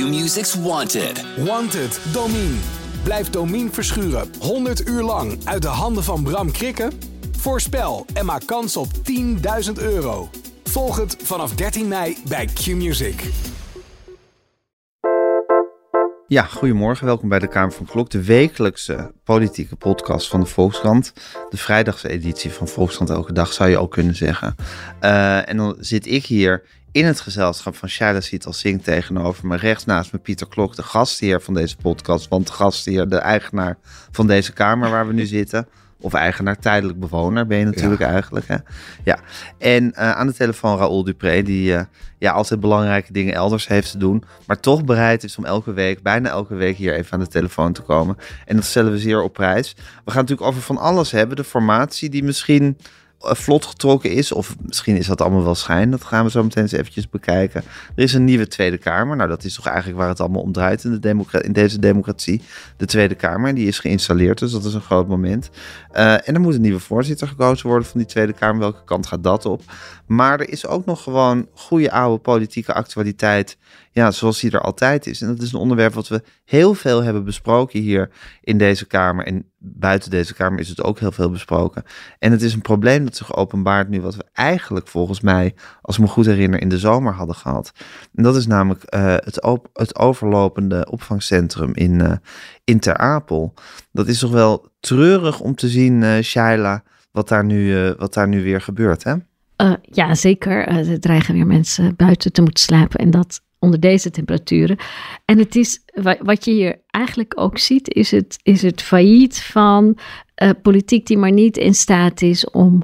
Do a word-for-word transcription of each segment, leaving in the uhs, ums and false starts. Q-Music's Wanted. Wanted, Domien. Blijft Domien verschuren honderd uur lang uit de handen van Bram Krikke? Voorspel en maak kans op tienduizend euro. Volg het vanaf dertien mei bij Q-Music. Ja, goedemorgen. Welkom bij De Kamer van Klok, de wekelijkse politieke podcast van de Volkskrant. De vrijdagse van Volkskrant elke dag, zou je al kunnen zeggen. Uh, en dan zit ik hier in het gezelschap van Shaila Sital-Singh tegenover me. Rechts naast me Pieter Klok, de gastheer van deze podcast. Want de gastheer, de eigenaar van deze kamer waar we nu zitten... Of eigenaar, tijdelijk bewoner ben je natuurlijk ja. eigenlijk. Hè? Ja. En uh, aan de telefoon Raoul Dupré, die uh, ja, altijd belangrijke dingen elders heeft te doen. Maar toch bereid is om elke week, bijna elke week hier even aan de telefoon te komen. En dat stellen we zeer op prijs. We gaan natuurlijk over van alles hebben. De formatie die misschien uh, vlot getrokken is. Of misschien is dat allemaal wel schijn. Dat gaan we zo meteen eens eventjes bekijken. Er is een nieuwe Tweede Kamer. Nou, dat is toch eigenlijk waar het allemaal om draait in, de democra- in deze democratie. De Tweede Kamer, die is geïnstalleerd. Dus dat is een groot moment. Uh, en er moet een nieuwe voorzitter gekozen worden van die Tweede Kamer. Welke kant gaat dat op? Maar er is ook nog gewoon goede oude politieke actualiteit. Ja, zoals die er altijd is. En dat is een onderwerp wat we heel veel hebben besproken hier in deze Kamer. En buiten deze Kamer is het ook heel veel besproken. En het is een probleem dat zich openbaart nu, wat we eigenlijk volgens mij, als ik me goed herinner, in de zomer hadden gehad. En dat is namelijk uh, het, op- het overlopende opvangcentrum in, uh, in Ter Apel. Dat is toch wel treurig om te zien, uh, Shaila, wat daar, nu, uh, wat daar nu weer gebeurt, hè? Uh, ja, zeker. Uh, er dreigen weer mensen buiten te moeten slapen en dat onder deze temperaturen. En het is, wat je hier eigenlijk ook ziet, is het, is het failliet van uh, politiek die maar niet in staat is om,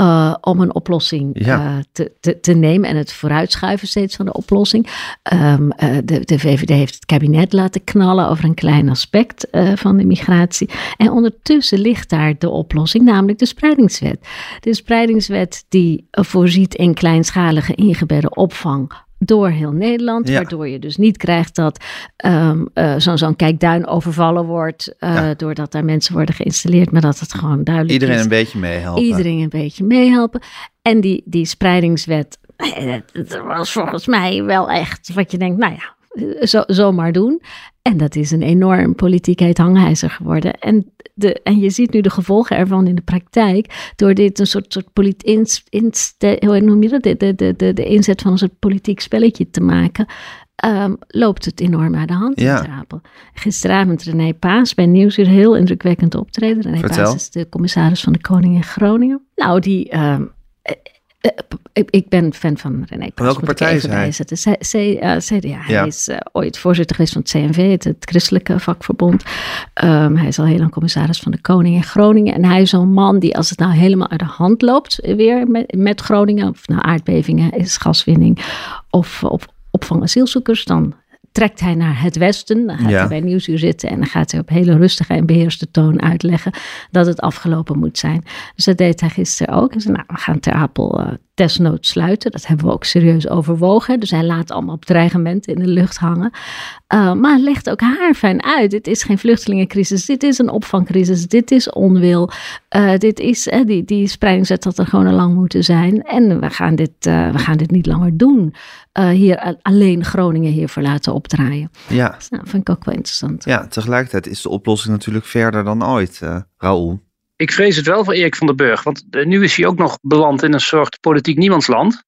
uh, om een oplossing ja. uh, te, te, te nemen. En het vooruitschuiven steeds van de oplossing. Um, uh, de, de V V D heeft het kabinet laten knallen over een klein aspect uh, van de migratie. En ondertussen ligt daar de oplossing, namelijk de spreidingswet. De spreidingswet die voorziet in kleinschalige ingebedde opvang door heel Nederland, ja. waardoor je dus niet krijgt dat um, uh, zo, zo'n Kijkduin overvallen wordt, uh, ja. doordat daar mensen worden geïnstalleerd, maar dat het gewoon duidelijk Iedereen is. Iedereen een beetje meehelpen. Iedereen een beetje meehelpen. En die, die spreidingswet, dat was volgens mij wel echt wat je denkt, nou ja, zo, zo maar doen. En dat is een enorm politiek heet hangijzer geworden. En, de, en je ziet nu de gevolgen ervan in de praktijk. Door dit een soort, soort politiek ins, inste, hoe noem je dat? De, de, de, de inzet van een soort politiek spelletje te maken. Um, loopt het enorm uit de hand ja. in Ter Apel. Gisteravond René Paas bij Nieuwsuur, heel indrukwekkend optreden. René Vertel. Paas is de commissaris van de Koning in Groningen. Nou, die... Um, Ik ben fan van René Paas. Welke partij is hij? De C, uh, C D A. Hij ja. is uh, ooit voorzitter geweest van het C N V, het, het christelijke vakverbond. Um, hij is al heel lang commissaris van de Koning in Groningen. En hij is zo'n man die, als het nou helemaal uit de hand loopt, weer met, met Groningen, of nou aardbevingen, is gaswinning of op, opvang asielzoekers, dan trekt hij naar het westen. Dan gaat ja. hij bij Nieuwsuur zitten en dan gaat hij op hele rustige en beheerste toon uitleggen dat het afgelopen moet zijn. Dus dat deed hij gisteren ook. En zei, nou, we gaan Ter Apel uh, desnoods sluiten. Dat hebben we ook serieus overwogen. Dus hij laat allemaal op dreigementen in de lucht hangen. Uh, maar legt ook haar fijn uit. Dit is geen vluchtelingencrisis. Dit is een opvangcrisis. Dit is onwil. Uh, dit is, uh, die, die spreidingswet had er gewoon al lang moeten zijn. En we gaan dit, uh, we gaan dit niet langer doen. Uh, hier alleen Groningen hiervoor laten opdraaien. Ja. Dus, nou, vind ik ook wel interessant. Ja, tegelijkertijd is de oplossing natuurlijk verder dan ooit, uh, Raoul. Ik vrees het wel voor Erik van der Burg. Want nu is hij ook nog beland in een soort politiek niemandsland.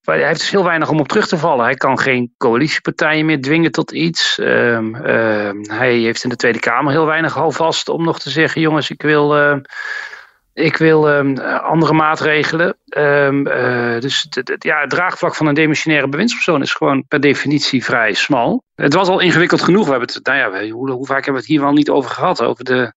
Hij heeft dus heel weinig om op terug te vallen. Hij kan geen coalitiepartijen meer dwingen tot iets. Um, um, hij heeft in de Tweede Kamer heel weinig houvast om nog te zeggen... jongens, ik wil, uh, ik wil um, andere maatregelen. Um, uh, dus d- d- ja, het draagvlak van een demissionaire bewindspersoon... is gewoon per definitie vrij smal. Het was al ingewikkeld genoeg. We hebben het, nou ja, we, hoe, hoe vaak hebben we het hier wel niet over gehad? Over de...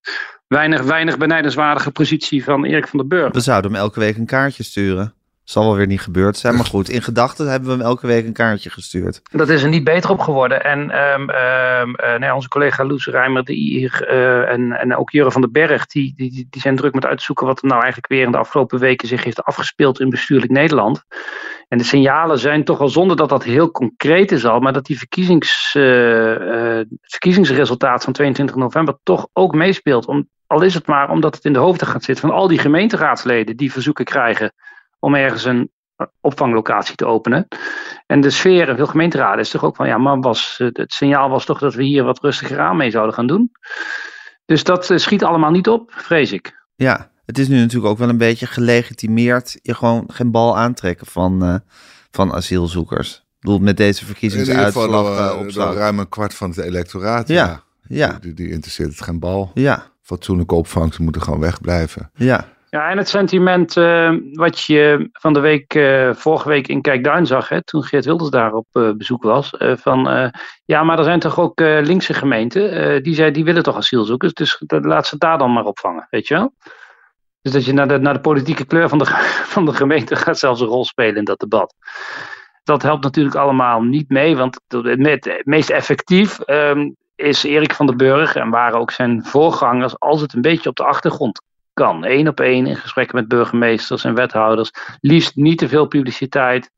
Weinig, weinig benijdenswaardige positie van Erik van der Burg. We zouden hem elke week een kaartje sturen. Zal wel weer niet gebeurd zijn, maar goed. In gedachten hebben we hem elke week een kaartje gestuurd. Dat is er niet beter op geworden. En um, um, uh, nou ja, onze collega Loes Rijmer hier, uh, en, en ook Jurre van den Berg... Die, die, die zijn druk met uitzoeken wat er nou eigenlijk weer... in de afgelopen weken zich heeft afgespeeld in bestuurlijk Nederland. En de signalen zijn toch wel, zonder dat dat heel concreet is al... maar dat die verkiezings, uh, uh, het verkiezingsresultaat van tweeëntwintig november toch ook meespeelt... Om, al is het maar omdat het in de hoofden gaat zitten van al die gemeenteraadsleden... die verzoeken krijgen... om ergens een opvanglocatie te openen. En de sfeer in veel gemeenteraden is toch ook van, ja, maar was, het signaal was toch dat we hier wat rustiger aan mee zouden gaan doen. Dus dat schiet allemaal niet op, vrees ik. Ja, het is nu natuurlijk ook wel een beetje gelegitimeerd, je gewoon geen bal aantrekken van, uh, van asielzoekers. Ik bedoel, met deze verkiezingsuitslag in ieder geval, uh, opslag. Ruim een kwart van het electoraat. Ja, ja. ja. Die, die interesseert het geen bal. Ja. Fatsoenlijke opvang, ze moeten gewoon wegblijven. Ja. Ja, en het sentiment uh, wat je van de week, uh, vorige week in Kijkduin zag, hè, toen Geert Wilders daar op uh, bezoek was, uh, van uh, ja, maar er zijn toch ook uh, linkse gemeenten, uh, die zei, die willen toch asielzoekers, dus dat, laat ze daar dan maar opvangen, weet je wel? Dus dat je naar de, naar de politieke kleur van de, van de gemeente gaat zelfs een rol spelen in dat debat. Dat helpt natuurlijk allemaal niet mee, want het meest effectief um, is Erik van der Burg en waren ook zijn voorgangers, als het een beetje op de achtergrond kan. Eén op één in gesprekken met burgemeesters en wethouders. Liefst niet te veel publiciteit.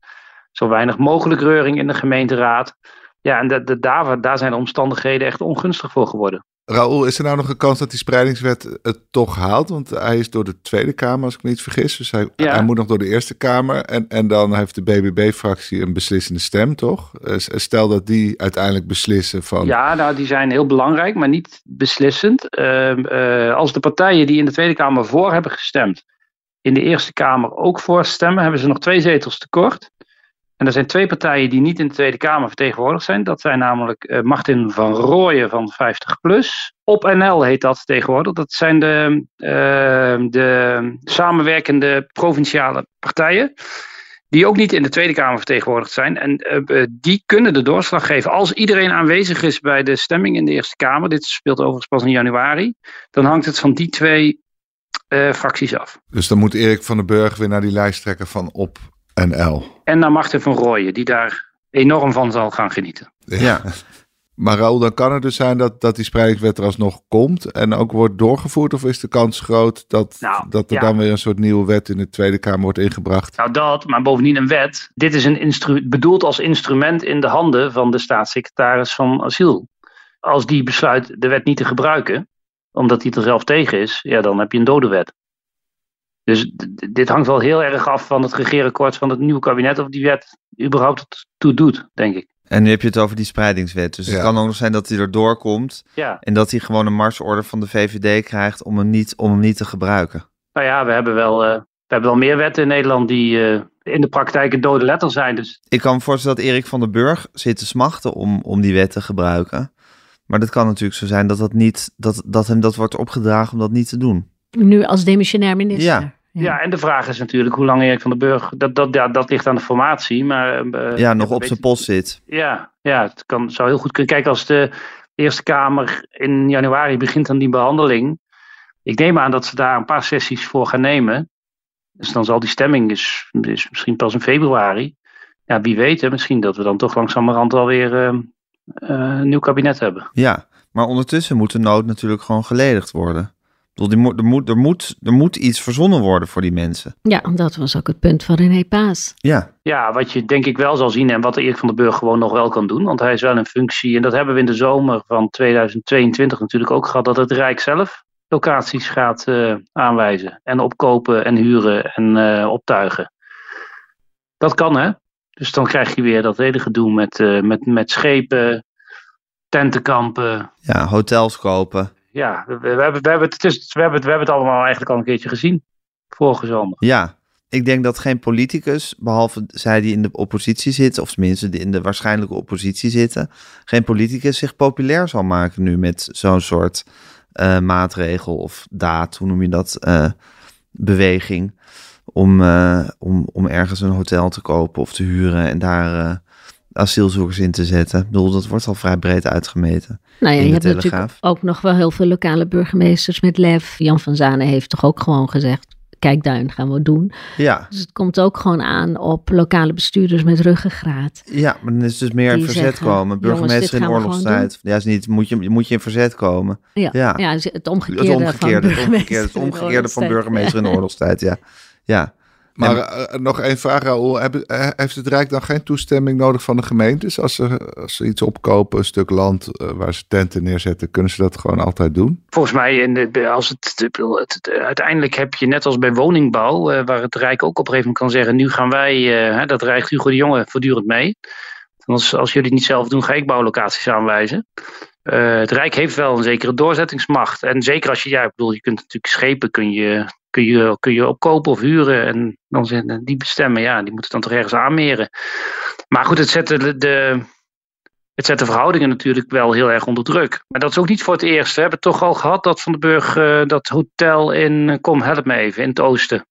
Zo weinig mogelijk reuring in de gemeenteraad. Ja, en de, de, daar, daar zijn de omstandigheden echt ongunstig voor geworden. Raoul, is er nou nog een kans dat die spreidingswet het toch haalt? Want hij is door de Tweede Kamer, als ik me niet vergis. Dus hij, ja. hij moet nog door de Eerste Kamer. En, en dan heeft de B B B-fractie een beslissende stem, toch? Stel dat die uiteindelijk beslissen van... Ja, nou, die zijn heel belangrijk, maar niet beslissend. Uh, uh, als de partijen die in de Tweede Kamer voor hebben gestemd, in de Eerste Kamer ook voor stemmen, hebben ze nog twee zetels tekort. En er zijn twee partijen die niet in de Tweede Kamer vertegenwoordigd zijn. Dat zijn namelijk uh, Martin van Rooijen van vijftig plus. Op N L heet dat tegenwoordig. Dat zijn de, uh, de samenwerkende provinciale partijen. Die ook niet in de Tweede Kamer vertegenwoordigd zijn. En uh, die kunnen de doorslag geven. Als iedereen aanwezig is bij de stemming in de Eerste Kamer. Dit speelt overigens pas in januari. Dan hangt het van die twee uh, fracties af. Dus dan moet Erik van der Burg weer naar die lijst trekken van op... N L. En naar Martin van Rooijen, die daar enorm van zal gaan genieten. Ja, ja. Maar Raoul, dan kan het dus zijn dat, dat die spreidingswet er alsnog komt en ook wordt doorgevoerd? Of is de kans groot dat, nou, dat er ja. dan weer een soort nieuwe wet in de Tweede Kamer wordt ingebracht? Nou dat, maar bovendien een wet. Dit is een instru- bedoeld als instrument in de handen van de staatssecretaris van asiel. Als die besluit de wet niet te gebruiken, omdat hij er zelf tegen is, ja, dan heb je een dode wet. Dus dit hangt wel heel erg af van het regeerakkoord van het nieuwe kabinet... of die wet überhaupt toe doet, denk ik. En nu heb je het over die spreidingswet. Dus ja. het kan ook nog zijn dat hij erdoor komt... Ja. en dat hij gewoon een marsorder van de V V D krijgt om hem niet, om hem niet te gebruiken. Nou ja, we hebben wel, uh, we hebben wel meer wetten in Nederland die uh, in de praktijk een dode letter zijn. Dus. Ik kan me voorstellen dat Erik van der Burg zit te smachten om, om die wet te gebruiken. Maar dat kan natuurlijk zo zijn dat, dat, niet, dat, dat hem dat wordt opgedragen om dat niet te doen. Nu als demissionair minister. Ja. Ja. ja, en de vraag is natuurlijk hoe lang Erik van der Burg... Dat, dat, ja, dat ligt aan de formatie, maar... Uh, ja, nog op zijn post zit. Ja, ja, het kan, zou heel goed kunnen. Kijk, als de Eerste Kamer in januari begint aan die behandeling... Ik neem aan dat ze daar een paar sessies voor gaan nemen. Dus dan zal die stemming is, is misschien pas in februari. Ja, wie weet, hè, misschien dat we dan toch langzamerhand alweer uh, uh, een nieuw kabinet hebben. Ja, maar ondertussen moet de nood natuurlijk gewoon geledigd worden. Er moet, er, moet, er moet iets verzonnen worden voor die mensen. Ja, dat was ook het punt van René Paas. Ja. ja, wat je denk ik wel zal zien en wat Erik van der Burg gewoon nog wel kan doen. Want hij is wel een functie, en dat hebben we in de zomer van tweeduizend tweeëntwintig natuurlijk ook gehad... dat het Rijk zelf locaties gaat uh, aanwijzen en opkopen en huren en uh, optuigen. Dat kan, hè? Dus dan krijg je weer dat hele gedoe met, uh, met, met schepen, tentenkampen. Ja, hotels kopen. Ja, we, we, hebben, we, hebben het, het is, we, hebben het, we hebben het allemaal eigenlijk al een keertje gezien, vorige zomer. Ja, ik denk dat geen politicus, behalve zij die in de oppositie zitten, of tenminste die in de waarschijnlijke oppositie zitten, geen politicus zich populair zal maken nu met zo'n soort uh, maatregel of daad, hoe noem je dat, uh, beweging, om, uh, om, om ergens een hotel te kopen of te huren en daar... Uh, asielzoekers in te zetten. Ik bedoel, dat wordt al vrij breed uitgemeten. Nou ja, je hebt Telegraaf. Natuurlijk ook nog wel heel veel lokale burgemeesters met lef. Jan van Zanen heeft toch ook gewoon gezegd, Kijkduin gaan we doen. Ja. Dus het komt ook gewoon aan op lokale bestuurders met ruggengraat. Ja, maar dan is dus meer in verzet zeggen, komen. Burgemeester in oorlogstijd. Ja, is niet, moet je, moet je in verzet komen. Ja, ja. ja dus het, omgekeerde het omgekeerde van burgemeester, het omgekeerde, het omgekeerde van burgemeester in oorlogstijd, ja. Ja. Maar en, uh, nog één vraag, Raoul. Heb, uh, heeft het Rijk dan geen toestemming nodig van de gemeentes? Als ze, als ze iets opkopen, een stuk land uh, waar ze tenten neerzetten, kunnen ze dat gewoon altijd doen? Volgens mij, in de, als het, het, het, uiteindelijk heb je net als bij woningbouw, uh, waar het Rijk ook op een gegeven moment kan zeggen, nu gaan wij, uh, dat dreigt Hugo de Jonge voortdurend mee. Als, als jullie het niet zelf doen, ga ik bouwlocaties aanwijzen. Uh, het Rijk heeft wel een zekere doorzettingsmacht. En zeker als je, ja, ik bedoel, je kunt natuurlijk schepen kun je, kun je, kun je opkopen of huren. En dan zijn die bestemmen, ja, die moeten dan toch ergens aanmeren. Maar goed, het zet de, de, het zet de verhoudingen natuurlijk wel heel erg onder druk. Maar dat is ook niet voor het eerst. We hebben toch al gehad dat Van der Burg uh, dat hotel in, uh, kom help me even, in het oosten,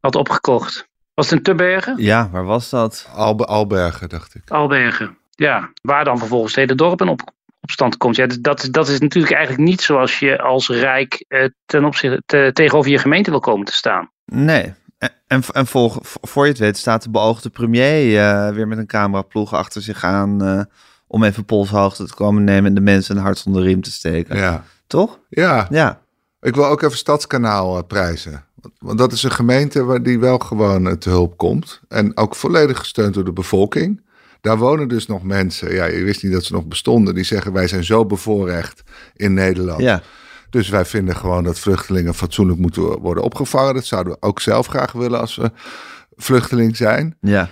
had opgekocht. Was het in Tubbergen? Ja, waar was dat? Albe, Albergen, dacht ik. Albergen, ja. Waar dan vervolgens het hele dorp in op, opstand komt. Ja, dat, dat is natuurlijk eigenlijk niet zoals je als Rijk eh, ten opzichte te, tegenover je gemeente wil komen te staan. Nee. En, en, en volg, voor je het weet staat de beoogde premier eh, weer met een cameraploeg achter zich aan eh, om even polshoogte te komen nemen en de mensen een hart zonder riem te steken. Ja. Toch? Ja. ja. Ik wil ook even Stadskanaal eh, prijzen. Want dat is een gemeente waar die wel gewoon te hulp komt. En ook volledig gesteund door de bevolking. Daar wonen dus nog mensen. Ja, je wist niet dat ze nog bestonden. Die zeggen, wij zijn zo bevoorrecht in Nederland. Ja. Dus wij vinden gewoon dat vluchtelingen fatsoenlijk moeten worden opgevangen. Dat zouden we ook zelf graag willen als we vluchteling zijn. Ja.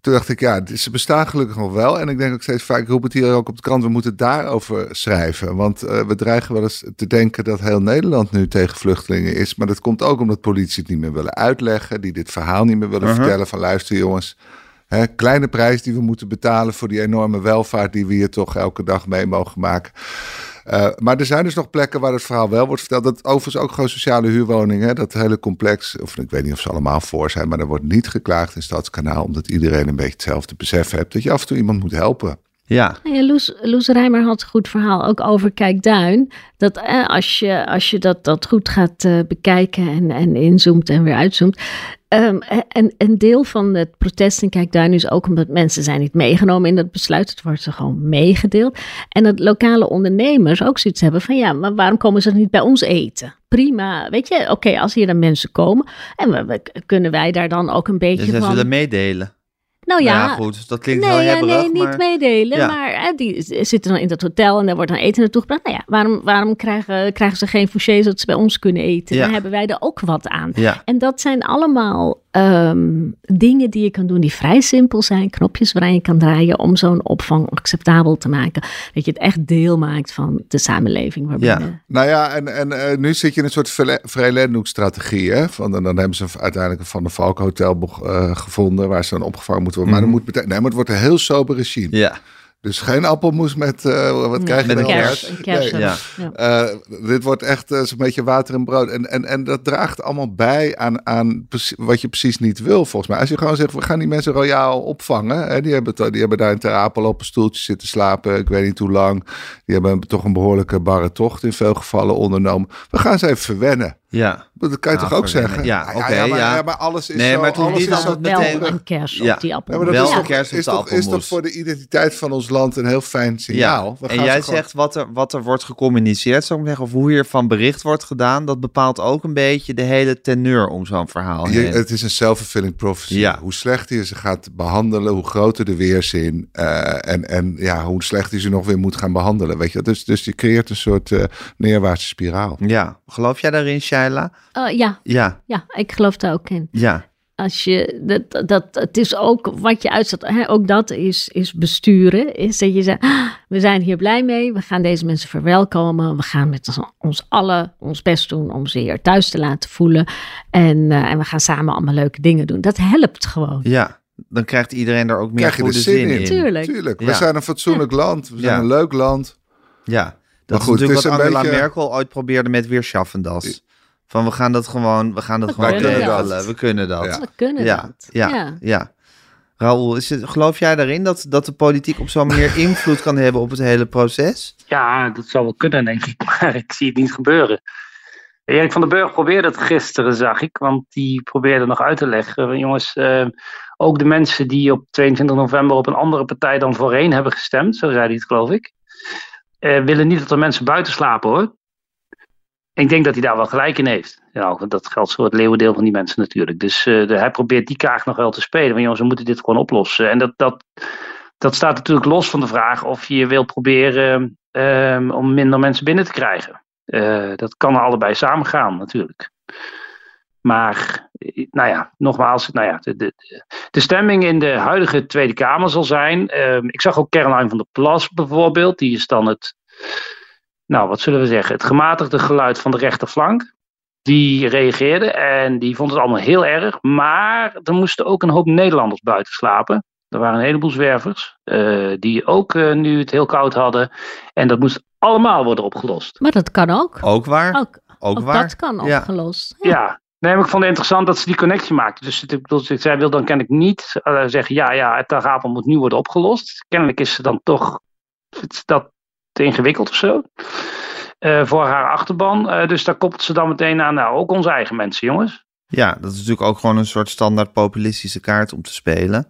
Toen dacht ik, ja, ze bestaan gelukkig nog wel. En ik denk ook steeds vaak, ik roep het hier ook op de krant, we moeten daarover schrijven. Want uh, we dreigen wel eens te denken dat heel Nederland nu tegen vluchtelingen is. Maar dat komt ook omdat politici het niet meer willen uitleggen. Die dit verhaal niet meer willen uh-huh. vertellen. Van luister jongens, hè, kleine prijs die we moeten betalen voor die enorme welvaart die we hier toch elke dag mee mogen maken. Uh, maar er zijn dus nog plekken waar het verhaal wel wordt verteld. Dat overigens ook gewoon sociale huurwoningen, hè, dat hele complex. Of ik weet niet of ze allemaal voor zijn, maar er wordt niet geklaagd in Stadskanaal, omdat iedereen een beetje hetzelfde besef heeft dat je af en toe iemand moet helpen. Ja. Ja, Loes, Loes Rijmer had een goed verhaal ook over Kijkduin. Dat eh, als je, als je dat, dat goed gaat uh, bekijken en, en inzoomt en weer uitzoomt. Um, en een deel van het protest in Kijkduin is ook omdat mensen zijn niet meegenomen in dat besluit. Het wordt er gewoon meegedeeld. En dat lokale ondernemers ook zoiets hebben van ja, maar waarom komen ze niet bij ons eten? Prima, weet je, oké, okay, als hier dan mensen komen. En we, we, kunnen wij daar dan ook een beetje dus van... Dus ze willen meedelen. Nou ja, nou ja, goed, dat klinkt nee, heel hebberig. Nee, niet maar, meedelen, ja. maar hè, die zitten dan in dat hotel en daar wordt dan eten naartoe gebracht. Nou ja, waarom, waarom krijgen, krijgen ze geen fourchés dat ze bij ons kunnen eten? Ja. Dan hebben wij er ook wat aan. Ja. En dat zijn allemaal um, dingen die je kan doen die vrij simpel zijn. Knopjes waarin je kan draaien om zo'n opvang acceptabel te maken. Dat je het echt deel maakt van de samenleving. Waarbij ja. de... Nou ja, en, en uh, nu zit je in een soort Vreelandhoek-strategie. Hè? Van, dan hebben ze uiteindelijk een Van der Valk hotel uh, gevonden waar ze dan opgevangen moeten. Maar, dan moet betek- nee, maar het wordt een heel sober regime. Ja. Dus geen appelmoes met, uh, wat krijg je dan uit? Nee. Ja. Ja. Uh, dit wordt echt uh, zo'n beetje water en brood. En, en, en dat draagt allemaal bij aan, aan wat je precies niet wil, volgens mij. Als je gewoon zegt, we gaan die mensen royaal opvangen. Hè? Die, hebben t- die hebben daar in Ter Apel op een stoeltje zitten slapen. Ik weet niet hoe lang. Die hebben toch een behoorlijke barre tocht in veel gevallen ondernomen. We gaan ze even verwennen. Ja. Dat kan je nou, toch ook verwennen. Zeggen? Ja, ah, okay, ja, maar, ja. ja, maar alles is nee, zo... Nee, maar het is niet altijd meteen... Wel een kers op ja. die appel. Ja, maar dat wel is, kers op is, de toch, is toch voor de identiteit van ons land een heel fijn signaal. Ja. En jij gewoon... zegt wat er, wat er wordt gecommuniceerd, zou ik zeggen, of hoe hiervan bericht wordt gedaan, dat bepaalt ook een beetje de hele teneur om zo'n verhaal heen. Het is een self-fulfilling prophecy. Ja. Hoe slecht hij ze gaat behandelen, hoe groter de weerzin uh, en, en ja, hoe slecht hij ze nog weer moet gaan behandelen. Weet je? Dus, dus je creëert een soort uh, neerwaartse spiraal. Ja, geloof jij daarin, Shaila? Uh, ja. ja, ja, ik geloof daar ook in. Ja. Als je, dat, dat, het is ook wat je uitzet, hè, ook dat is, is besturen, is dat je zegt, ah, we zijn hier blij mee, we gaan deze mensen verwelkomen, we gaan met ons allen ons best doen om ze hier thuis te laten voelen en, uh, en we gaan samen allemaal leuke dingen doen. Dat helpt gewoon. Ja. Dan krijgt iedereen daar ook meer goede zin, zin in. in. Tuurlijk. Tuurlijk. Ja. We zijn een fatsoenlijk ja. land, we zijn ja. een leuk land. Ja, dat maar goed, is natuurlijk het is wat Angela beetje... Merkel ooit probeerde met weer Schaffendas. Van we gaan dat gewoon, we gaan dat we gewoon regelen. Dat. We kunnen dat. Ja. We kunnen ja. dat. Ja, ja. ja. ja. Raoul, is het, geloof jij daarin dat, dat de politiek op zo'n manier invloed kan hebben op het hele proces? Ja, dat zou wel kunnen, denk ik. Maar ik zie het niet gebeuren. Erik van der Burg probeerde het gisteren, zag ik. Want die probeerde nog uit te leggen. Jongens, uh, ook de mensen die op tweeëntwintig november op een andere partij dan voorheen hebben gestemd. Zo zei hij het, geloof ik. Uh, willen niet dat er mensen buiten slapen, hoor. Ik denk dat hij daar wel gelijk in heeft. Ja, dat geldt voor het leeuwendeel van die mensen natuurlijk. Dus uh, de, hij probeert die kaart nog wel te spelen. Want jongens, we moeten dit gewoon oplossen. En dat, dat, dat staat natuurlijk los van de vraag of je wilt proberen um, om minder mensen binnen te krijgen. Uh, dat kan allebei samengaan natuurlijk. Maar, nou ja, nogmaals, nou ja, de, de, de stemming in de huidige Tweede Kamer zal zijn. Um, ik zag ook Caroline van der Plas bijvoorbeeld. Die is dan het... Nou, wat zullen we zeggen? Het gematigde geluid van de rechterflank. Die reageerde en die vond het allemaal heel erg. Maar er moesten ook een hoop Nederlanders buiten slapen. Er waren een heleboel zwervers. Uh, die ook uh, nu het heel koud hadden. En dat moest allemaal worden opgelost. Maar dat kan ook. Ook waar. Ook, ook, ook waar. Dat kan ja. opgelost. Ja. ja. Nee, maar ik vond het interessant dat ze die connectie maakten. Dus ik bedoel, zij wil dan kennelijk niet uh, zeggen. Ja, ja, het Ter Apel moet nu worden opgelost. Kennelijk is ze dan toch... dat te ingewikkeld of zo, uh, voor haar achterban. Uh, dus daar koppelt ze dan meteen aan, nou, ook onze eigen mensen, jongens. Ja, dat is natuurlijk ook gewoon een soort standaard populistische kaart om te spelen.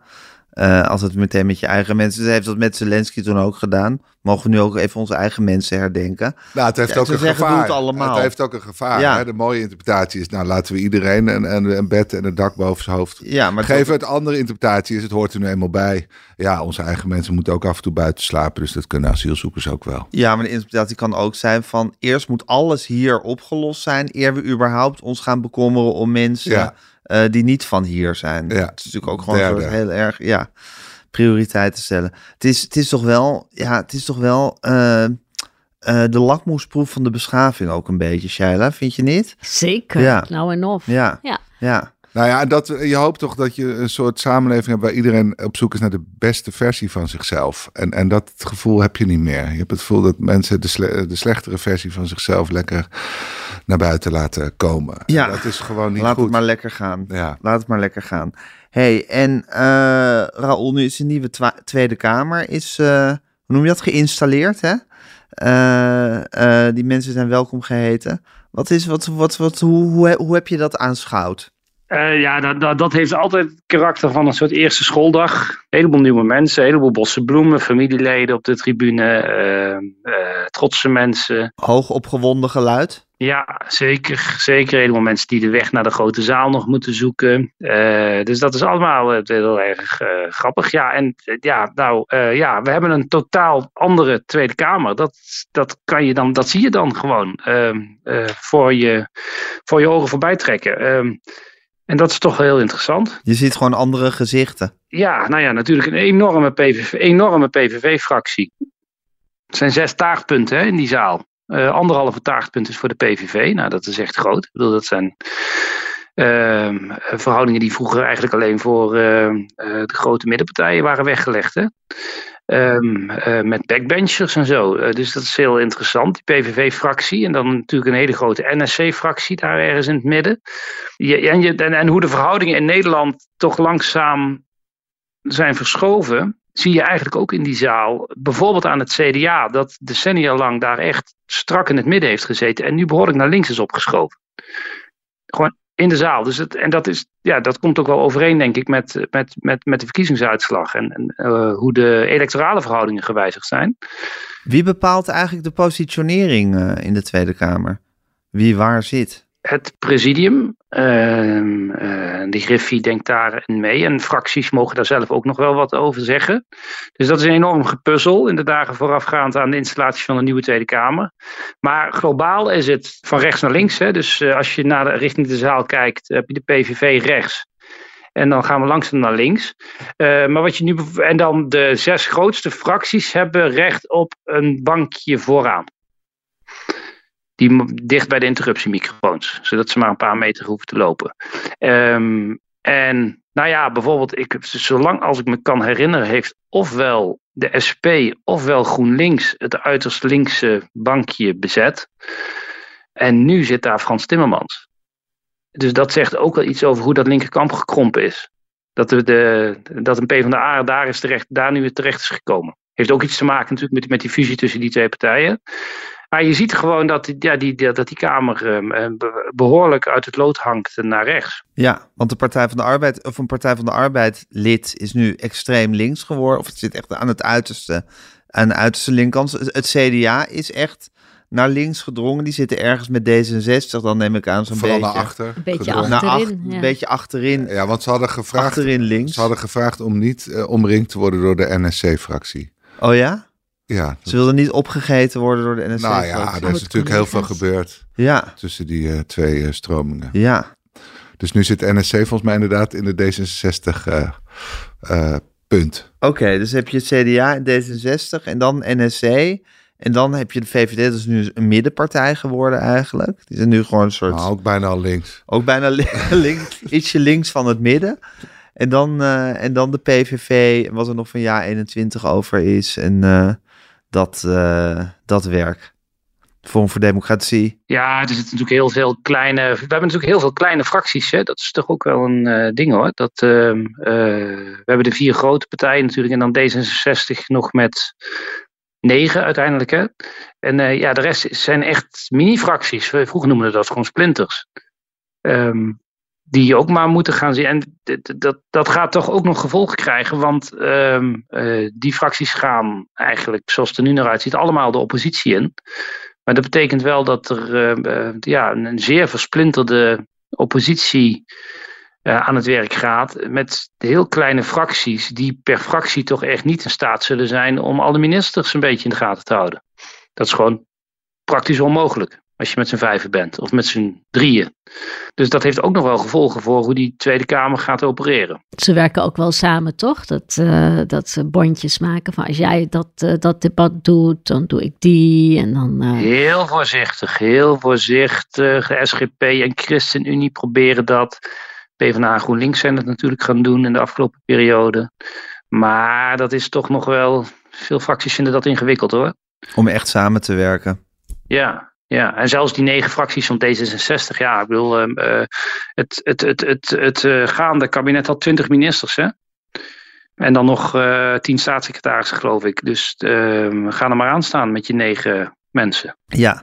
Uh, als het meteen met je eigen mensen... Ze heeft dat met Zelensky toen ook gedaan. Mogen we nu ook even onze eigen mensen herdenken? Nou, het heeft ja, ook een zeggen, gevaar. Het, allemaal. het heeft ook een gevaar. Ja. Hè? De mooie interpretatie is, nou, laten we iedereen een, een, een bed en een dak boven zijn hoofd ja, maar geven. Het andere interpretatie is, het hoort er nu eenmaal bij. Ja, onze eigen mensen moeten ook af en toe buiten slapen. Dus dat kunnen asielzoekers ook wel. Ja, maar de interpretatie kan ook zijn van, eerst moet alles hier opgelost zijn, eer we überhaupt ons gaan bekommeren om mensen... Ja. Uh, die niet van hier zijn. Ja. Het is natuurlijk ook gewoon soort heel erg ja, prioriteiten stellen. Het is, het is toch wel, ja, het is toch wel uh, uh, de lakmoesproef van de beschaving ook een beetje, Shaila, vind je niet? Zeker, ja. Nou en of. Ja. Ja. ja. Nou ja, dat, je hoopt toch dat je een soort samenleving hebt waar iedereen op zoek is naar de beste versie van zichzelf. En, en dat gevoel heb je niet meer. Je hebt het gevoel dat mensen de, sle- de slechtere versie van zichzelf lekker naar buiten laten komen. Ja, en dat is gewoon niet laat goed. Laat het maar lekker gaan. Ja. Laat het maar lekker gaan. Hey, en uh, Raoul, nu is een nieuwe twa- Tweede Kamer. Is, uh, hoe noem je dat, geïnstalleerd, hè? Uh, uh, die mensen zijn welkom geheten. Wat is, wat, wat, wat, hoe, hoe, hoe heb je dat aanschouwd? Uh, ja, dat, dat, dat heeft altijd het karakter van een soort eerste schooldag. Een heleboel nieuwe mensen, een heleboel bossen bloemen, familieleden op de tribune, uh, uh, trotse mensen. Hoog opgewonden geluid? Ja, zeker. Zeker een heleboel mensen die de weg naar de grote zaal nog moeten zoeken. Uh, dus dat is allemaal uh, heel erg uh, grappig. Ja, en uh, ja, nou, uh, ja, we hebben een totaal andere Tweede Kamer. Dat, dat, kan je dan, dat zie je dan gewoon uh, uh, voor, je, voor je ogen voorbij trekken. Uh, En dat is toch heel interessant. Je ziet gewoon andere gezichten. Ja, nou ja, natuurlijk een enorme P V V, enorme P V V-fractie. Het zijn zes taartpunten hè, in die zaal. Uh, anderhalve taartpunt is voor de P V V. Nou, dat is echt groot. Ik bedoel, dat zijn uh, verhoudingen die vroeger eigenlijk alleen voor uh, uh, de grote middenpartijen waren weggelegd. Hè? Um, uh, met backbenchers en zo. Uh, dus dat is heel interessant, die P V V-fractie. En dan natuurlijk een hele grote N S C-fractie daar ergens in het midden. Je, en, je, en, en hoe de verhoudingen in Nederland toch langzaam zijn verschoven, zie je eigenlijk ook in die zaal. Bijvoorbeeld aan het C D A, dat decennia lang daar echt strak in het midden heeft gezeten. En nu behoorlijk naar links is opgeschoven. Gewoon in de zaal. Dus het, en dat, is, ja, dat komt ook wel overeen, denk ik, met, met, met, met de verkiezingsuitslag. En, en uh, hoe de electorale verhoudingen gewijzigd zijn. Wie bepaalt eigenlijk de positionering uh, in de Tweede Kamer? Wie waar zit? Het presidium. Uh, uh, die Griffie denkt daarin mee. En fracties mogen daar zelf ook nog wel wat over zeggen. Dus dat is een enorm gepuzzel in de dagen voorafgaand aan de installatie van de nieuwe Tweede Kamer. Maar globaal is het van rechts naar links. Hè? Dus uh, als je naar de, richting de zaal kijkt, heb je de P V V rechts. En dan gaan we langzaam naar links. Uh, maar wat je nu. En dan de zes grootste fracties hebben recht op een bankje vooraan. Die dicht bij de interruptiemicrofoons. Zodat ze maar een paar meter hoeven te lopen. Um, en nou ja, bijvoorbeeld, ik, zolang als ik me kan herinneren, heeft ofwel de S P ofwel GroenLinks het uiterst linkse bankje bezet. En nu zit daar Frans Timmermans. Dus dat zegt ook wel iets over hoe dat linkerkamp gekrompen is. Dat, de, de, dat een PvdA daar, is terecht, daar nu weer terecht is gekomen. Heeft ook iets te maken natuurlijk met, met die fusie tussen die twee partijen. Maar je ziet gewoon dat, ja, die, dat die Kamer behoorlijk uit het lood hangt naar rechts. Ja, want de Partij van de Arbeid, of een Partij van de Arbeid lid is nu extreem links geworden. Of het zit echt aan het uiterste, aan de uiterste linkerkant. Het C D A is echt naar links gedrongen. Die zitten ergens met D zesenzestig, dan neem ik aan zo'n beetje. Vooral naar achter. Een beetje gedrongen. achterin. Ach, ja. Een beetje achterin. Ja, want ze hadden gevraagd, achterin links. Ze hadden gevraagd om niet uh, omringd te worden door de N S C-fractie. Oh ja? Ja. Dat... Ze wilden niet opgegeten worden door de N S C-fractie. Nou ja, er is natuurlijk heel veel gebeurd ja. tussen die uh, twee uh, stromingen. Ja. Dus nu zit N S C volgens mij inderdaad in de D zesenzestig uh, uh, punt. Oké, okay, dus heb je het C D A en D zesenzestig en dan N S C... En dan heb je de V V D, dat is nu een middenpartij geworden eigenlijk. Die zijn nu gewoon een soort... Nou, ook bijna al links. Ook bijna li links, ietsje links van het midden. En dan, uh, en dan de P V V, wat er nog van jaar eenentwintig over is. En uh, dat, uh, dat werk. Forum voor Democratie. Ja, er zitten natuurlijk heel veel kleine... We hebben natuurlijk heel veel kleine fracties. Hè? Dat is toch ook wel een uh, ding hoor. Dat, uh, uh, we hebben de vier grote partijen natuurlijk. En dan D zesenzestig nog met... negen uiteindelijk, hè. En uh, ja, de rest zijn echt mini-fracties. Vroeger noemden we dat gewoon splinters. Um, die ook maar moeten gaan zien. En dat, dat gaat toch ook nog gevolgen krijgen. Want um, uh, die fracties gaan eigenlijk, zoals het er nu naar uitziet, allemaal de oppositie in. Maar dat betekent wel dat er uh, uh, ja, een, een zeer versplinterde oppositie... Uh, aan het werk gaat met heel kleine fracties die per fractie toch echt niet in staat zullen zijn om alle ministers een beetje in de gaten te houden. Dat is gewoon praktisch onmogelijk als je met z'n vijven bent of met z'n drieën. Dus dat heeft ook nog wel gevolgen voor hoe die Tweede Kamer gaat opereren. Ze werken ook wel samen, toch? Dat, uh, dat ze bondjes maken van als jij dat, uh, dat debat doet, dan doe ik die. En dan, uh... Heel voorzichtig, heel voorzichtig. S G P en ChristenUnie proberen dat. PvdA en GroenLinks zijn dat natuurlijk gaan doen in de afgelopen periode. Maar dat is toch nog wel... Veel fracties vinden dat ingewikkeld hoor. Om echt samen te werken. Ja, ja. En zelfs die negen fracties van D zesenzestig. Ja, ik bedoel... Uh, het het, het, het, het uh, gaande kabinet had twintig ministers, hè? En dan nog tien uh, staatssecretarissen, geloof ik. Dus uh, ga er maar aan staan met je negen mensen. Ja.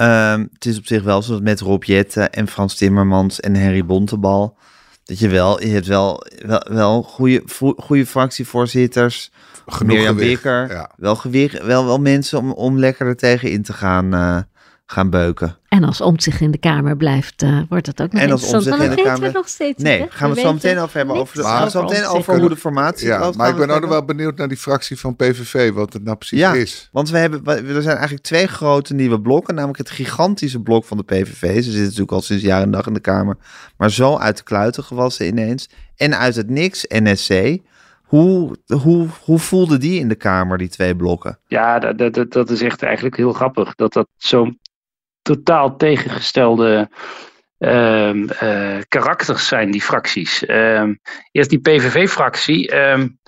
Uh, het is op zich wel zoals met Rob Jetten en Frans Timmermans en Henry Bontebal. Dat je wel, je hebt wel, wel, wel goede, goede fractievoorzitters. Genoeg Mirjam gewicht, Bikker, ja. wel, gewicht, wel, wel mensen om, om lekker er tegen in te gaan, uh, gaan beuken. En als Omtzigt in de Kamer blijft, uh, wordt dat ook nog en interessant. En als Omtzigt in de Kamer... We nog steeds nee, niet, gaan we, we zo meteen over hebben. Over, de, maar, over, over, over hoe de formatie... Ja, maar ik ben ook nog wel benieuwd naar die fractie van P V V, wat het nou precies ja, is. Want we hebben, er zijn eigenlijk twee grote nieuwe blokken. Namelijk het gigantische blok van de P V V. Ze zitten natuurlijk al sinds jaar en dag in de Kamer. Maar zo uit de kluiten gewassen ineens. En uit het niks, N S C... Hoe, hoe, hoe voelden die in de Kamer, die twee blokken? Ja, dat, dat, dat is echt eigenlijk heel grappig. Dat dat zo'n totaal tegengestelde um, uh, karakters zijn, die fracties. Um, eerst die P V V-fractie. Um,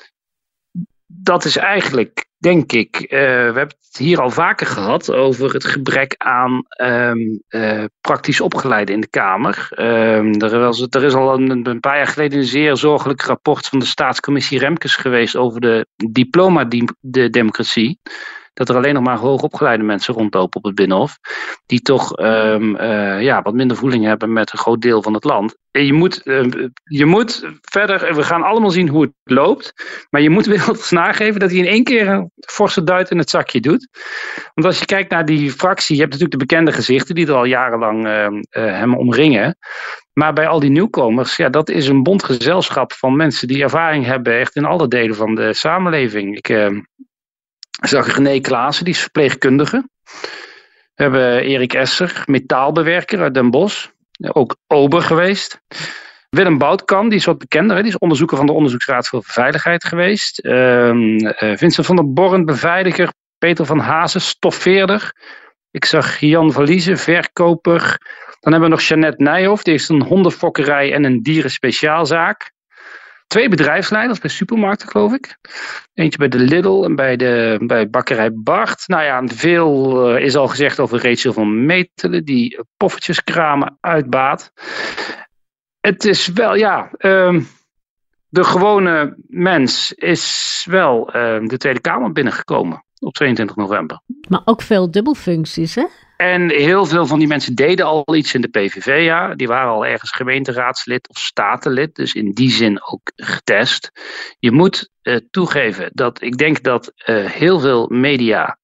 dat is eigenlijk, denk ik... Uh, we hebben het hier al vaker gehad over het gebrek aan um, uh, praktisch opgeleiden in de Kamer. Um, er, was, er is al een, een paar jaar geleden een zeer zorgelijk rapport van de staatscommissie Remkes geweest over de diploma-democratie. Dat er alleen nog maar hoogopgeleide mensen rondlopen op het Binnenhof. Die toch um, uh, ja, wat minder voeling hebben met een groot deel van het land. En je, moet, uh, je moet verder, we gaan allemaal zien hoe het loopt. Maar je moet wel eens nageven dat hij in één keer een forse duit in het zakje doet. Want als je kijkt naar die fractie, je hebt natuurlijk de bekende gezichten die er al jarenlang uh, uh, hem omringen. Maar bij al die nieuwkomers, ja, dat is een bond gezelschap van mensen die ervaring hebben echt in alle delen van de samenleving. Ik... Uh, Ik zag René Klaassen, die is verpleegkundige. We hebben Erik Esser, metaalbewerker uit Den Bosch. Ook ober geweest. Willem Boutkam, die is wat bekender. Hè? Die is onderzoeker van de Onderzoeksraad voor Veiligheid geweest. Um, uh, Vincent van der Borren, beveiliger. Peter van Hazen, stoffeerder. Ik zag Jan Verliezen, verkoper. Dan hebben we nog Jeannette Nijhoff. Die heeft een hondenfokkerij en een dierenspeciaalzaak. Twee bedrijfsleiders bij supermarkten, geloof ik. Eentje bij de Lidl en bij, de, bij bakkerij Bart. Nou ja, veel uh, is al gezegd over Rachel van Metelen, die poffertjeskramen uitbaat. Het is wel, ja, um, de gewone mens is wel um, de Tweede Kamer binnengekomen op tweeëntwintig november. Maar ook veel dubbelfuncties, hè? En heel veel van die mensen deden al iets in de P V V, ja. Die waren al ergens gemeenteraadslid of statenlid. Dus in die zin ook getest. Je moet uh, toegeven dat ik denk dat uh, heel veel media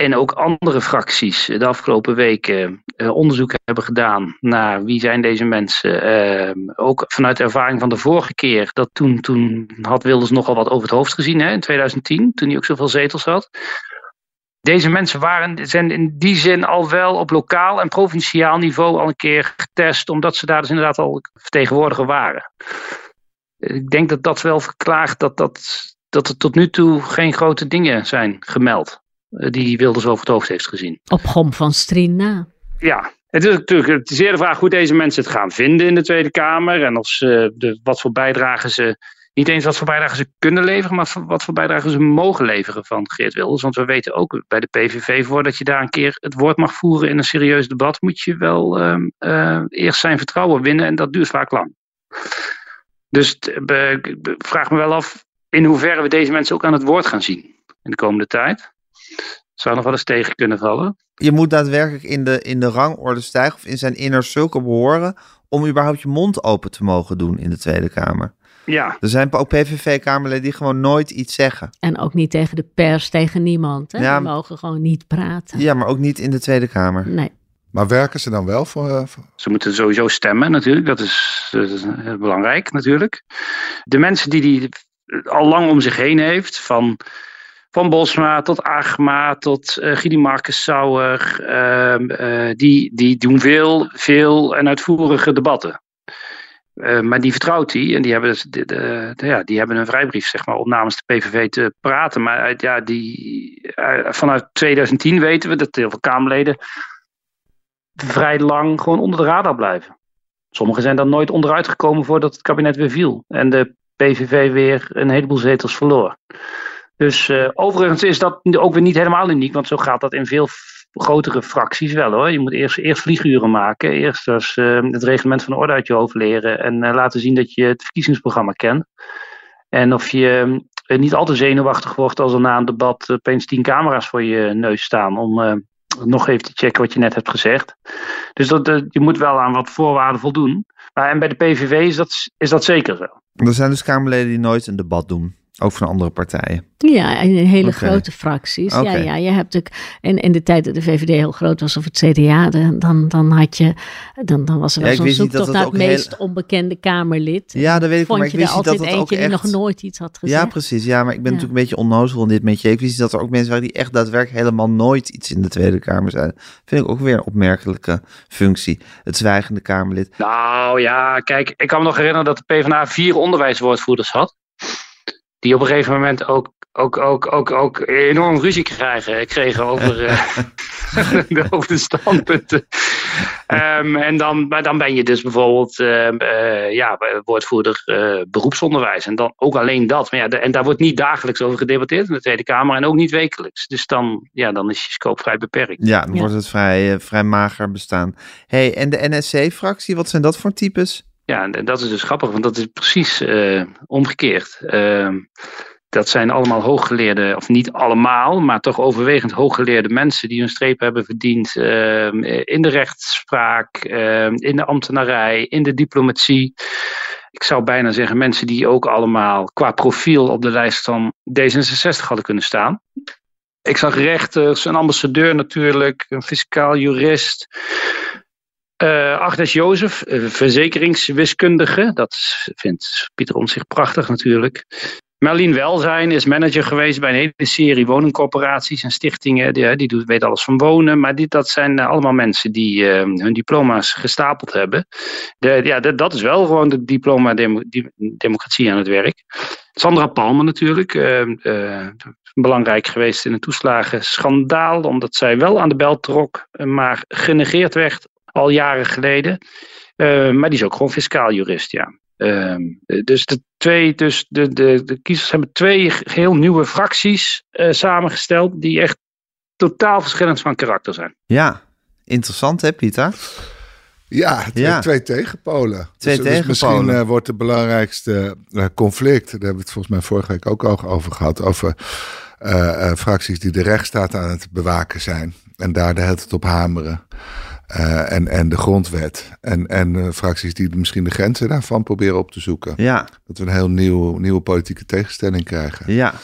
En ook andere fracties de afgelopen weken uh, onderzoek hebben gedaan naar wie zijn deze mensen. Uh, ook vanuit de ervaring van de vorige keer. Dat toen, toen had Wilders nogal wat over het hoofd gezien hè, in tweeduizend tien. Toen hij ook zoveel zetels had. Deze mensen waren, zijn in die zin al wel op lokaal en provinciaal niveau al een keer getest. Omdat ze daar dus inderdaad al vertegenwoordiger waren. Ik denk dat dat wel verklaart dat, dat, dat er tot nu toe geen grote dingen zijn gemeld. Die Wilders over het hoofd heeft gezien. Op grond van strien na. Ja, het is natuurlijk het is de vraag hoe deze mensen het gaan vinden in de Tweede Kamer. En of ze de, wat voor bijdragen ze, niet eens wat voor bijdragen ze kunnen leveren, maar wat voor bijdragen ze mogen leveren van Geert Wilders. Want we weten ook bij de P V V, voordat je daar een keer het woord mag voeren in een serieus debat, moet je wel uh, uh, eerst zijn vertrouwen winnen. En dat duurt vaak lang. Dus uh, ik vraag me wel af in hoeverre we deze mensen ook aan het woord gaan zien in de komende tijd. Zou nog wel eens tegen kunnen vallen. Je moet daadwerkelijk in de, in de rangorde stijgen of in zijn inner circle behoren om überhaupt je mond open te mogen doen in de Tweede Kamer. Ja. Er zijn ook P V V-kamerleden die gewoon nooit iets zeggen. En ook niet tegen de pers, tegen niemand. Hè? Ja, die mogen gewoon niet praten. Ja, maar ook niet in de Tweede Kamer. Nee. Maar werken ze dan wel voor... Uh, voor... Ze moeten sowieso stemmen natuurlijk. Dat is, dat is belangrijk natuurlijk. De mensen die die al lang om zich heen heeft van... Van Bosma tot Agma tot uh, Gidi Marcus Sauer. Uh, uh, die, die doen veel, veel en uitvoerige debatten. Uh, maar die vertrouwt hij. En die hebben, dus, de, de, de, ja, die hebben een vrijbrief zeg maar, om namens de P V V te praten. Maar uh, ja, die, uh, vanuit tweeduizend tien weten we dat heel veel Kamerleden vrij lang gewoon onder de radar blijven. Sommigen zijn dan nooit onderuit gekomen voordat het kabinet weer viel. En de P V V weer een heleboel zetels verloor. Dus uh, overigens is dat ook weer niet helemaal uniek, want zo gaat dat in veel f- grotere fracties wel hoor. Je moet eerst, eerst vlieguren maken, eerst als, uh, het reglement van de orde uit je hoofd leren en uh, laten zien dat je het verkiezingsprogramma kent. En of je uh, niet al te zenuwachtig wordt als er na een debat uh, opeens tien camera's voor je neus staan om uh, nog even te checken wat je net hebt gezegd. Dus dat, uh, je moet wel aan wat voorwaarden voldoen. Uh, en bij de P V V is dat, is dat zeker zo. Er zijn dus Kamerleden die nooit een debat doen. Ook van andere partijen? Ja, in hele okay. grote fracties. Okay. Ja, ja, je hebt ook, en in de tijd dat de V V D heel groot was of het C D A, dan, dan had je, dan, dan was er wel ja, zo'n zoektocht naar het meest heel... onbekende Kamerlid. Ja, dat weet ik. Vond maar ik je wist er niet altijd dat dat ook echt... die nog nooit iets had gezegd. Ja, precies. Ja, maar ik ben ja. natuurlijk een beetje onnozel in dit met je. Ik wist dat er ook mensen waren die echt daadwerkelijk helemaal nooit iets in de Tweede Kamer zeiden. Vind ik ook weer een opmerkelijke functie. Het zwijgende Kamerlid. Nou ja, kijk, ik kan me nog herinneren dat de PvdA vier onderwijswoordvoerders had. Die op een gegeven moment ook, ook, ook, ook, ook enorm ruzie kregen, kregen over, uh, de, over de standpunten. Um, en dan, maar dan ben je dus bijvoorbeeld uh, uh, ja, woordvoerder uh, beroepsonderwijs. En dan ook alleen dat. Maar ja, de, en daar wordt niet dagelijks over gedebatteerd in de Tweede Kamer. En ook niet wekelijks. Dus dan, ja, dan is je scope vrij beperkt. Ja, dan ja. wordt het vrij, uh, vrij mager bestaan. Hey, en de N S C-fractie, wat zijn dat voor types? Ja, en dat is dus grappig, want dat is precies uh, omgekeerd. Uh, dat zijn allemaal hooggeleerde, of niet allemaal, maar toch overwegend hooggeleerde mensen die hun streep hebben verdiend uh, in de rechtspraak, uh, in de ambtenarij, in de diplomatie. Ik zou bijna zeggen mensen die ook allemaal qua profiel op de lijst van D zesenzestig hadden kunnen staan. Ik zag rechters, een ambassadeur natuurlijk, een fiscaal jurist... Uh, Agnes Jozef, uh, verzekeringswiskundige. Dat vindt Pieter Omtzigt prachtig natuurlijk. Merlien Welzijn is manager geweest bij een hele serie woningcorporaties en stichtingen. Die, die doet, weet alles van wonen. Maar die, dat zijn allemaal mensen die uh, hun diploma's gestapeld hebben. De, ja, de, dat is wel gewoon de diploma demo, die, democratie aan het werk. Sandra Palmer natuurlijk. Uh, uh, belangrijk geweest in een toeslagenschandaal. Omdat zij wel aan de bel trok, maar genegeerd werd. Al jaren geleden. Uh, maar die is ook gewoon fiscaal jurist, ja. Uh, dus de, twee, dus de, de, de kiezers hebben twee heel nieuwe fracties uh, samengesteld... die echt totaal verschillend van karakter zijn. Ja, interessant hè, Pieter? Ja, twee, ja. twee tegenpolen. Twee dus, tegenpolen. Dus misschien uh, wordt het belangrijkste uh, conflict... daar hebben we het volgens mij vorige week ook al over gehad... over uh, uh, fracties die de rechtsstaat aan het bewaken zijn... en daar de hele tijd op hameren... Uh, en, en de grondwet. En, en uh, fracties die misschien de grenzen daarvan proberen op te zoeken. Ja. Dat we een heel nieuw, nieuwe politieke tegenstelling krijgen. Ja.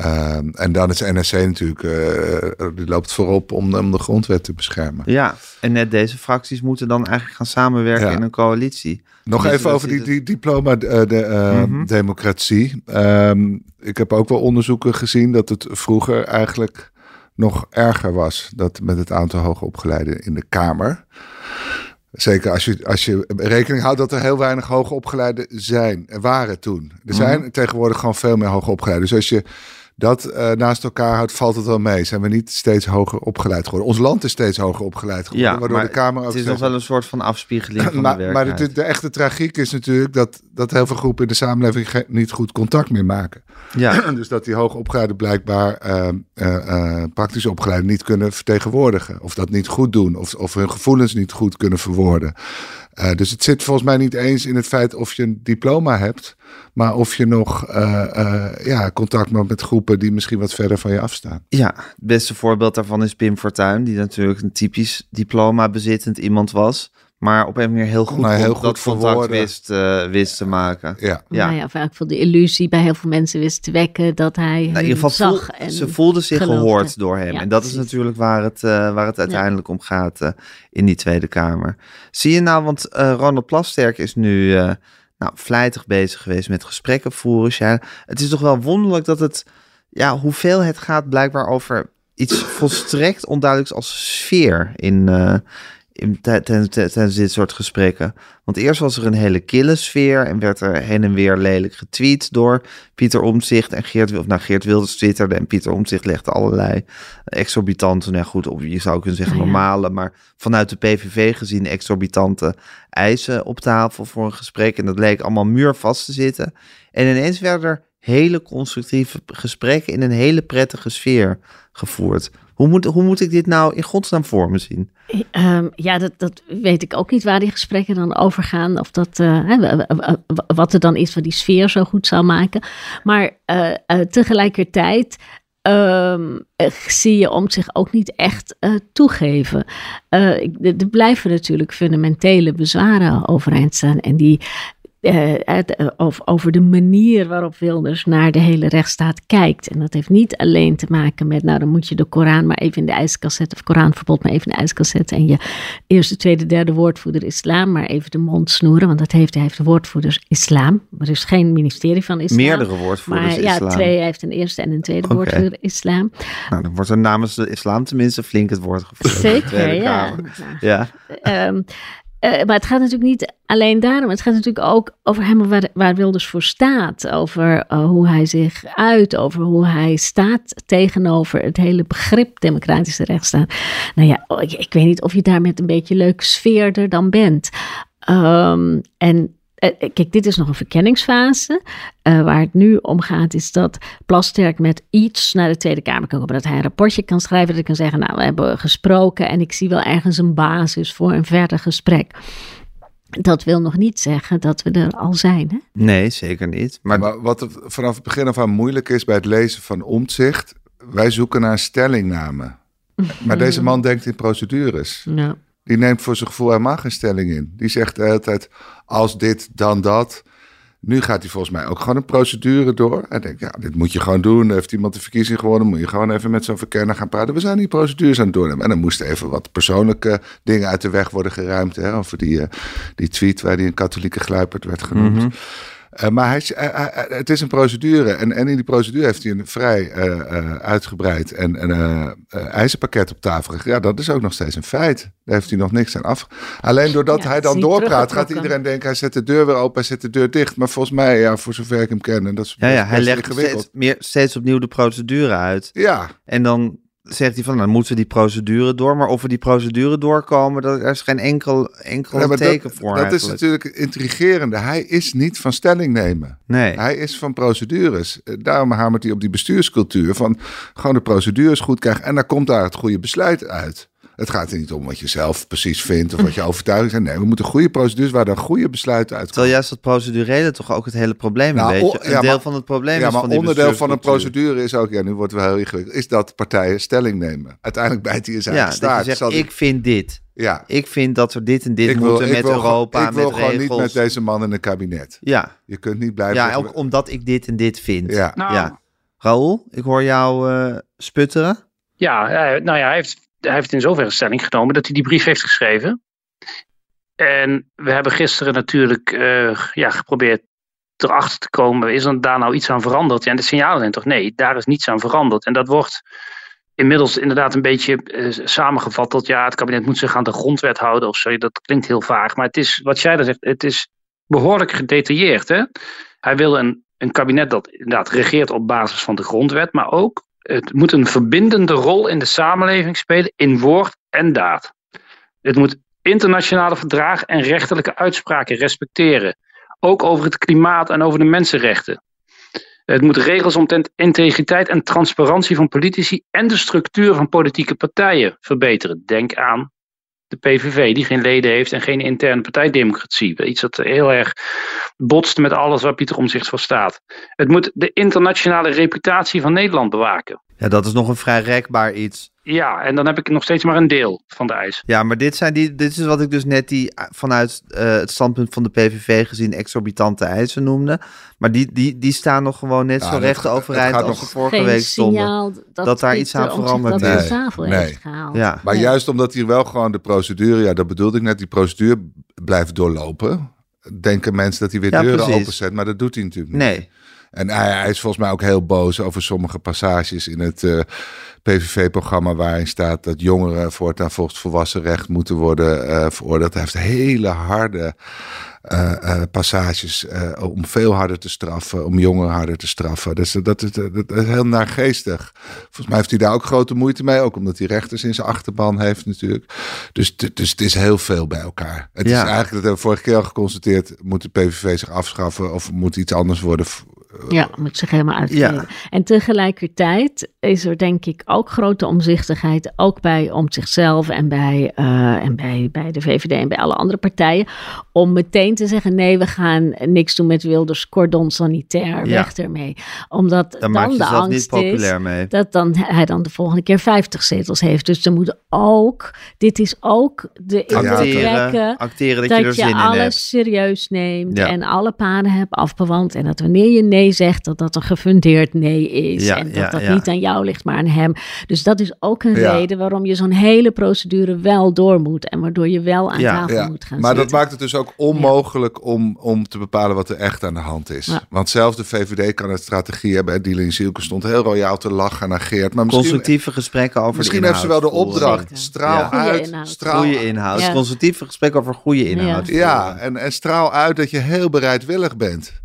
Uh, en dan is N S C natuurlijk, uh, die loopt voorop om, om de grondwet te beschermen. Ja, en net deze fracties moeten dan eigenlijk gaan samenwerken ja. in een coalitie. Nog even over die, die diploma-democratie. De, uh, mm-hmm. um, ik heb ook wel onderzoeken gezien dat het vroeger eigenlijk nog erger was. Dat met het aantal hoogopgeleiden in de Kamer. Zeker als je, als je rekening houdt dat er heel weinig hoogopgeleiden zijn, waren toen. Er zijn mm-hmm. tegenwoordig gewoon veel meer hoogopgeleiden. Dus als je dat uh, naast elkaar houdt, valt het wel mee. Zijn we niet steeds hoger opgeleid geworden? Ons land is steeds hoger opgeleid geworden. Ja, waardoor de Kamer het is nog wel een soort van afspiegeling van maar, de werkelijkheid. Maar de, de echte tragiek is natuurlijk dat, dat heel veel groepen in de samenleving ge- niet goed contact meer maken. Ja. Dus dat die hoogopgeleiden blijkbaar uh, uh, uh, praktisch opgeleiden niet kunnen vertegenwoordigen. Of dat niet goed doen. Of, of hun gevoelens niet goed kunnen verwoorden. Uh, dus het zit volgens mij niet eens in het feit of je een diploma hebt, maar of je nog uh, uh, ja, contact maakt met groepen die misschien wat verder van je afstaan. Ja, het beste voorbeeld daarvan is Pim Fortuyn, die natuurlijk een typisch diploma bezittend iemand was, maar op een manier heel goed, nou, heel goed dat contact wist, uh, wist te maken. Ja. Ja. Nou ja, of eigenlijk de illusie bij heel veel mensen wist te wekken dat hij nou, in ieder geval zag. Voel, en ze voelden zich geloofde. gehoord door hem. Ja, en dat precies. is natuurlijk waar het, uh, waar het uiteindelijk ja. om gaat uh, in die Tweede Kamer. Zie je nou, want uh, Ronald Plasterk is nu uh, nou, vlijtig bezig geweest met gesprekken voeren. Ja, het is toch wel wonderlijk dat het, ja, hoeveel het gaat blijkbaar over iets volstrekt onduidelijks als sfeer in Uh, tijdens dit soort gesprekken. Want eerst was er een hele kille sfeer en werd er heen en weer lelijk getweet door Pieter Omtzigt en Geert Wilders. Nou, Geert Wilders twitterde en Pieter Omtzigt legde allerlei exorbitante, nou goed, of je zou kunnen zeggen normale, maar vanuit de P V V gezien exorbitante eisen op tafel voor een gesprek. En dat leek allemaal muurvast te zitten. En ineens werden er hele constructieve gesprekken in een hele prettige sfeer gevoerd. Hoe moet, hoe moet ik dit nou in godsnaam voor me zien? Um, ja, dat, dat weet ik ook niet waar die gesprekken dan over gaan. Of dat, uh, he, wat er dan is wat die sfeer zo goed zou maken. Maar uh, uh, tegelijkertijd um, zie je Omtzigt ook niet echt uh, toegeven. Uh, er blijven natuurlijk fundamentele bezwaren overeind staan. En die Uh, of over de manier waarop Wilders naar de hele rechtsstaat kijkt. En dat heeft niet alleen te maken met, nou dan moet je de Koran maar even in de ijskast zetten, of Koranverbod maar even in de ijskast zetten en je eerste, tweede, derde woordvoerder islam maar even de mond snoeren, want dat heeft, hij heeft woordvoerders islam. Er is geen ministerie van islam. Meerdere woordvoerders maar, ja, islam. Ja, twee, hij heeft een eerste en een tweede okay. woordvoerder islam. Nou, dan wordt er namens de islam tenminste flink het woord gevoerd. Zeker, ja. ja. ja. Um, Uh, maar het gaat natuurlijk niet alleen daarom. Het gaat natuurlijk ook over hem waar, waar Wilders voor staat. Over uh, hoe hij zich uit. Over hoe hij staat tegenover het hele begrip democratische rechtsstaat. Nou ja, oh, ik, ik weet niet of je daar met een beetje leuk sfeerder dan bent. Um, en uh, kijk, dit is nog een verkenningsfase. Uh, waar het nu om gaat is dat Plasterk met iets naar de Tweede Kamer kan komen. Dat hij een rapportje kan schrijven. Dat ik kan zeggen, nou we hebben gesproken en ik zie wel ergens een basis voor een verder gesprek. Dat wil nog niet zeggen dat we er al zijn. Hè? Nee, zeker niet. Maar, maar wat er vanaf het begin af aan moeilijk is bij het lezen van Omtzigt. Wij zoeken naar stellingnamen. Maar deze man denkt in procedures. Ja. Die neemt voor zijn gevoel helemaal geen stelling in. Die zegt de hele tijd, als dit, dan dat. Nu gaat hij volgens mij ook gewoon een procedure door. En denkt, ja, dit moet je gewoon doen. Heeft iemand de verkiezing gewonnen, moet je gewoon even met zo'n verkenner gaan praten. We zijn die procedures aan het doornemen. En dan moesten even wat persoonlijke dingen uit de weg worden geruimd. Hè, over die, uh, die tweet waar die een katholieke gluiperd werd genoemd. Mm-hmm. Uh, maar hij, hij, hij, het is een procedure. En, en in die procedure heeft hij een vrij uh, uh, uitgebreid en, en, uh, uh, eisenpakket op tafel gegeven. Ja, dat is ook nog steeds een feit. Daar heeft hij nog niks aan af. Alleen doordat ja, hij dan doorpraat, gaat iedereen denken, hij zet de deur weer open, hij zet de deur dicht. Maar volgens mij, ja, voor zover ik hem ken, en dat is ja, ja, hij legt steeds, meer, steeds opnieuw de procedure uit. Ja. En dan zegt hij van, dan moeten we die procedure door. Maar of we die procedure doorkomen, daar is geen enkel, enkel ja, teken dat, voor. Dat eigenlijk is natuurlijk intrigerende. Hij is niet van stelling nemen. Nee. Hij is van procedures. Daarom hamert hij op die bestuurscultuur. Van gewoon de procedures goed krijgen. En dan komt daar het goede besluit uit. Het gaat er niet om wat je zelf precies vindt of wat je overtuiging zijn. Nee, we moeten goede procedures waar dan goede besluiten uitkomen. Terwijl juist dat procedurele toch ook het hele probleem nou, een beetje. O, ja, een deel maar, van het probleem ja, is van die bestuurscultuur. Ja, maar onderdeel van een procedure is ook, ja, nu wordt het wel heel ingewikkeld, is dat partijen stelling nemen. Uiteindelijk bijt hij in zijn ja, eigen staart. Ja, zegt, ik vind dit. Ja. Ik vind dat we dit en dit wil, moeten met wil, Europa, met regels. Ik wil gewoon niet met deze man in een kabinet. Ja. Je kunt niet blijven. Ja, ook omdat ik dit en dit vind. Ja. Nou. ja. Raoul, ik hoor jou uh, sputteren. Ja, nou ja, hij heeft, hij heeft in zoverre stelling genomen dat hij die brief heeft geschreven. En we hebben gisteren natuurlijk uh, ja, geprobeerd erachter te komen, is er daar nou iets aan veranderd? En de signalen zijn toch nee, daar is niets aan veranderd. En dat wordt inmiddels inderdaad een beetje uh, samengevat tot ja, het kabinet moet zich aan de grondwet houden of zo. Dat klinkt heel vaag, maar het is, wat jij daar zegt, het is behoorlijk gedetailleerd. Hè? Hij wil een, een kabinet dat inderdaad regeert op basis van de grondwet, maar ook het moet een verbindende rol in de samenleving spelen in woord en daad. Het moet internationale verdragen en rechterlijke uitspraken respecteren. Ook over het klimaat en over de mensenrechten. Het moet regels omtrent integriteit en transparantie van politici en de structuur van politieke partijen verbeteren. Denk aan de P V V, die geen leden heeft en geen interne partijdemocratie. Iets dat heel erg botst met alles waar Pieter Omtzigt voor staat. Het moet de internationale reputatie van Nederland bewaken. Ja, dat is nog een vrij rekbaar iets. Ja, en dan heb ik nog steeds maar een deel van de eis. Ja, maar dit, zijn die, dit is wat ik dus net die vanuit uh, het standpunt van de P V V gezien exorbitante eisen noemde. Maar die, die, die staan nog gewoon net ja, zo recht overeind als nog vorige week stonden. Dat, dat daar iets aan veranderd dat is. Nee, nee. Ja. Maar nee. Juist omdat hier wel gewoon de procedure, ja dat bedoelde ik net, die procedure blijft doorlopen. Denken mensen dat hij weer ja, deuren precies. openzet, maar dat doet hij natuurlijk niet. Nee. En hij is volgens mij ook heel boos over sommige passages in het uh, P V V-programma waarin staat dat jongeren voortaan volgens volwassen recht moeten worden uh, veroordeeld. Hij heeft hele harde uh, uh, passages uh, om veel harder te straffen, om jongeren harder te straffen. Dus uh, dat, is, uh, dat is heel naargeestig. Volgens mij heeft hij daar ook grote moeite mee, ook omdat hij rechters in zijn achterban heeft natuurlijk. Dus, dus het is heel veel bij elkaar. Het ja. is eigenlijk, dat hebben we vorige keer al geconstateerd, moet de P V V zich afschaffen of moet iets anders worden? Ja, moet zich helemaal uitkleden. Ja. En tegelijkertijd is er denk ik ook grote omzichtigheid, ook bij Omtzigt zelf en, bij, uh, en bij, bij de V V D en bij alle andere partijen, om meteen te zeggen, nee, we gaan niks doen met Wilders, cordon sanitair, ja. weg ermee. Omdat dan, dan de angst niet populair is mee. dat dan, hij dan de volgende keer vijftig zetels heeft. Dus er moet ook, dit is ook de acteren, acteren dat, dat je, er zin je in alles hebt. serieus neemt ja. en alle paden hebt afbewand en dat wanneer je nee zegt, dat dat een gefundeerd nee is. Ja, en dat ja, dat ja. niet aan jou ligt, maar aan hem. Dus dat is ook een ja. reden waarom je zo'n hele procedure wel door moet. En waardoor je wel aan ja, tafel ja. moet gaan maar zitten. Dat maakt het dus ook onmogelijk ja. om, om te bepalen wat er echt aan de hand is. Ja. Want zelfs de V V D kan een strategie hebben. Dylan Zielke stond heel royaal te lachen en ageert. Maar constructieve gesprekken over misschien de inhoud. Misschien heeft ze wel de opdracht. Zeker. Straal ja. uit. Goede inhoud. Straal goede inhoud. Ja. Constructieve gesprekken over goede inhoud. Ja, ja en, en straal uit dat je heel bereidwillig bent.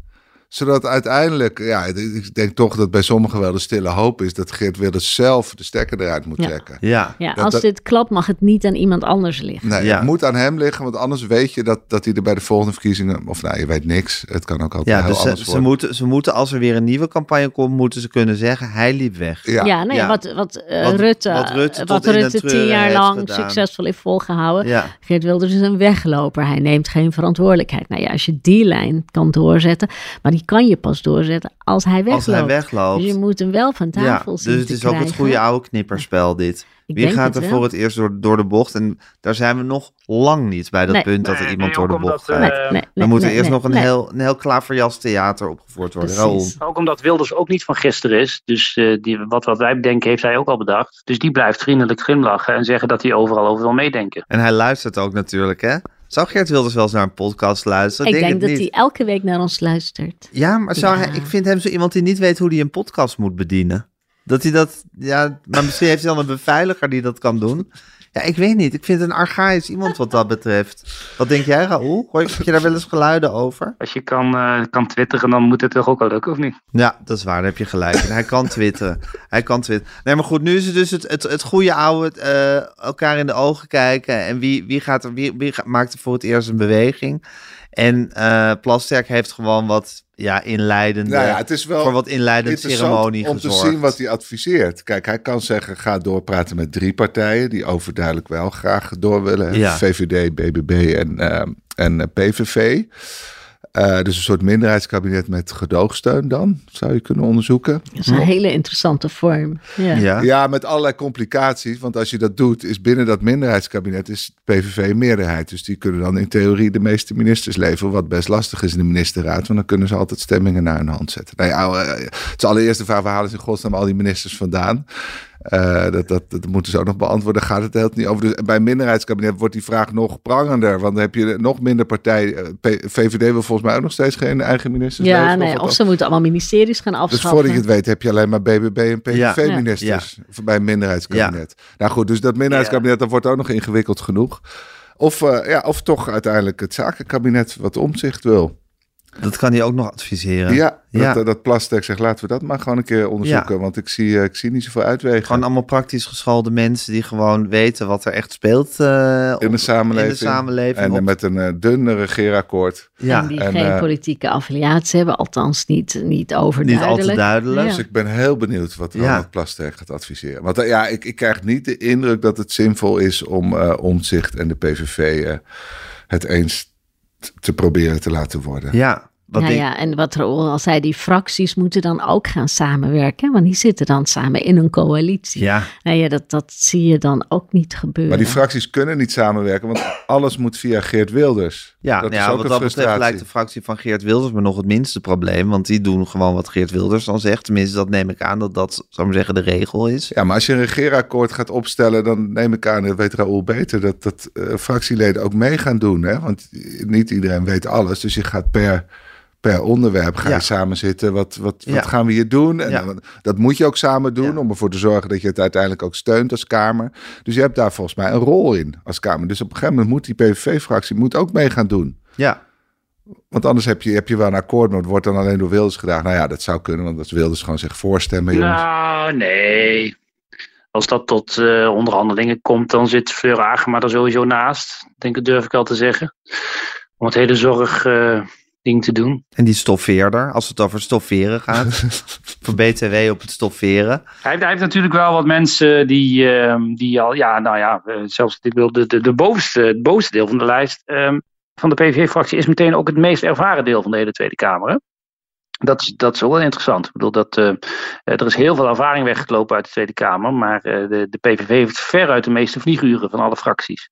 Zodat uiteindelijk, ja, ik denk toch dat bij sommigen wel de stille hoop is dat Geert Wilders zelf de stekker eruit moet ja. trekken. Ja, ja dat, als dat, dit klapt mag het niet aan iemand anders liggen. Nee, ja. het moet aan hem liggen, want anders weet je dat, dat hij er bij de volgende verkiezingen, of nou, je weet niks, het kan ook altijd ja, heel dus anders ze, worden. Ze moeten, ze moeten, als er weer een nieuwe campagne komt, moeten ze kunnen zeggen, hij liep weg. Ja, ja, nou ja, ja. wat, wat, uh, wat Rutte, wat Rutte, wat Rutte tien jaar lang gedaan. succesvol heeft volgehouden. Ja. Geert Wilders is een wegloper, hij neemt geen verantwoordelijkheid. Nou ja, als je die lijn kan doorzetten, maar die kan je pas doorzetten als hij wegloopt. Als hij wegloopt. Dus je moet hem wel van tafel ja, zien dus het is krijgen. Ook het goede oude knipperspel dit. Ik Wie gaat er wel. voor het eerst door, door de bocht? En daar zijn we nog lang niet bij dat nee. punt nee, dat er iemand nee, door de bocht gaat. Uh, nee, nee, dan moet er nee, eerst nee, nog een, nee. heel, een heel klaverjas theater opgevoerd worden. Raoul. Ook omdat Wilders ook niet van gisteren is. Dus uh, die, wat, wat wij denken heeft hij ook al bedacht. Dus die blijft vriendelijk glimlachen en zeggen dat hij overal over wil meedenken. En hij luistert ook natuurlijk, hè? Zou Geert Wilders wel eens naar een podcast luisteren? Ik denk, denk dat niet. hij elke week naar ons luistert. Ja, maar zou ja. Hij, ik vind hem zo iemand die niet weet hoe hij een podcast moet bedienen. Dat hij dat, ja, maar misschien heeft hij dan een beveiliger die dat kan doen. Ja, ik weet niet. Ik vind een archaïs iemand wat dat betreft. Wat denk jij, Raoul? Hoor je, heb je daar wel eens geluiden over? Als je kan, uh, kan twitteren, dan moet het toch ook wel lukken, of niet? Ja, dat is waar. Daar heb je gelijk. En hij kan twitteren. Hij kan twitteren. Nee, maar goed. Nu is het dus het, het, het goede oude uh, elkaar in de ogen kijken. En wie, wie, gaat er, wie, wie maakt er voor het eerst een beweging? En uh, Plasterk heeft gewoon wat ja, inleidende, nou ja, het is wel voor wat inleidende ceremonie gezorgd. Om te zien wat hij adviseert. Kijk, hij kan zeggen, ga doorpraten met drie partijen die overduidelijk wel graag door willen. Ja. V V D, B B B en, uh, en P V V. Uh, dus een soort minderheidskabinet met gedoogsteun dan, zou je kunnen onderzoeken. Dat is een hele interessante vorm. Ja. Ja. ja, met allerlei complicaties. Want als je dat doet, is binnen dat minderheidskabinet is P V V meerderheid. Dus die kunnen dan in theorie de meeste ministers leveren. Wat best lastig is in de ministerraad. Want dan kunnen ze altijd stemmingen naar hun hand zetten. Nou ja, het is allereerst de vraag, waar halen ze in godsnaam al die ministers vandaan? Uh, dat, dat, dat moeten ze ook nog beantwoorden. Gaat het heel niet over. Dus bij een minderheidskabinet wordt die vraag nog prangender. Want dan heb je nog minder partijen. V V D wil volgens mij ook nog steeds geen eigen ministers. Ja, leven, nee, of, of ze moeten allemaal ministeries gaan afschaffen. Dus voordat je het weet heb je alleen maar B B B en P V V-ministers. Ja, ja. Bij een minderheidskabinet. Ja. Nou goed, dus dat minderheidskabinet dat wordt ook nog ingewikkeld genoeg. Of, uh, ja, of toch uiteindelijk het zakenkabinet wat Omtzigt wil. Dat kan hij ook nog adviseren. Ja, ja. dat, dat Plasterk zegt, laten we dat maar gewoon een keer onderzoeken. Ja. Want ik zie, ik zie niet zoveel uitwegen. Gewoon allemaal praktisch geschoolde mensen die gewoon weten wat er echt speelt. Uh, in, de samenleving. in de samenleving. En op... met een uh, dunne regeerakkoord. Ja. En die en, geen uh, politieke affiliatie hebben. Althans niet, niet overduidelijk. Niet al te duidelijk. Ja. Dus ik ben heel benieuwd wat Ronald ja. Plasterk gaat adviseren. Want uh, ja, ik, ik krijg niet de indruk dat het zinvol is om uh, Omtzigt en de P V V uh, het eens te proberen te laten worden. Ja, wat ja, ik... ja, en wat Raoul al zei, die fracties moeten dan ook gaan samenwerken, want die zitten dan samen in een coalitie. Ja. Nou ja, dat, dat zie je dan ook niet gebeuren. Maar die fracties kunnen niet samenwerken, want alles moet via Geert Wilders. Ja, dat nou ja, is ook wat dat betreft lijkt de fractie van Geert Wilders me nog het minste probleem, want die doen gewoon wat Geert Wilders dan zegt. Tenminste, dat neem ik aan dat dat, zou ik maar zeggen, de regel is. Ja, maar als je een regeerakkoord gaat opstellen, dan neem ik aan, dat weet Raoul beter, dat, dat uh, fractieleden ook mee gaan doen, hè? Want niet iedereen weet alles, dus je gaat per... Per onderwerp ga je ja. samen zitten. Wat, wat, ja. wat gaan we hier doen? En ja. dan, dat moet je ook samen doen. Ja. Om ervoor te zorgen dat je het uiteindelijk ook steunt als Kamer. Dus je hebt daar volgens mij een rol in als Kamer. Dus op een gegeven moment moet die P V V-fractie moet ook mee gaan doen. Ja. Want anders heb je, heb je wel een akkoord, maar het wordt dan alleen door Wilders gedaan. Nou ja, dat zou kunnen. Want als Wilders gewoon zich voorstemmen. Jongens. Nou, nee. Als dat tot uh, onderhandelingen komt, dan zit Fleur Agema er sowieso naast. Denk dat durf ik al te zeggen. Om het hele zorg... Uh, te doen. En die stoffeerder, als het over stofferen gaat. Voor B T W op het stofferen. Hij heeft, hij heeft natuurlijk wel wat mensen die, uh, die al, ja, nou ja, uh, zelfs de, de, de bovenste, het bovenste deel van de lijst um, van de P V V-fractie is meteen ook het meest ervaren deel van de hele Tweede Kamer. Hè? Dat, dat is wel interessant. Ik bedoel, dat, uh, er is heel veel ervaring weggelopen uit de Tweede Kamer, maar uh, de, de P V V heeft veruit de meeste vlieguren van alle fracties.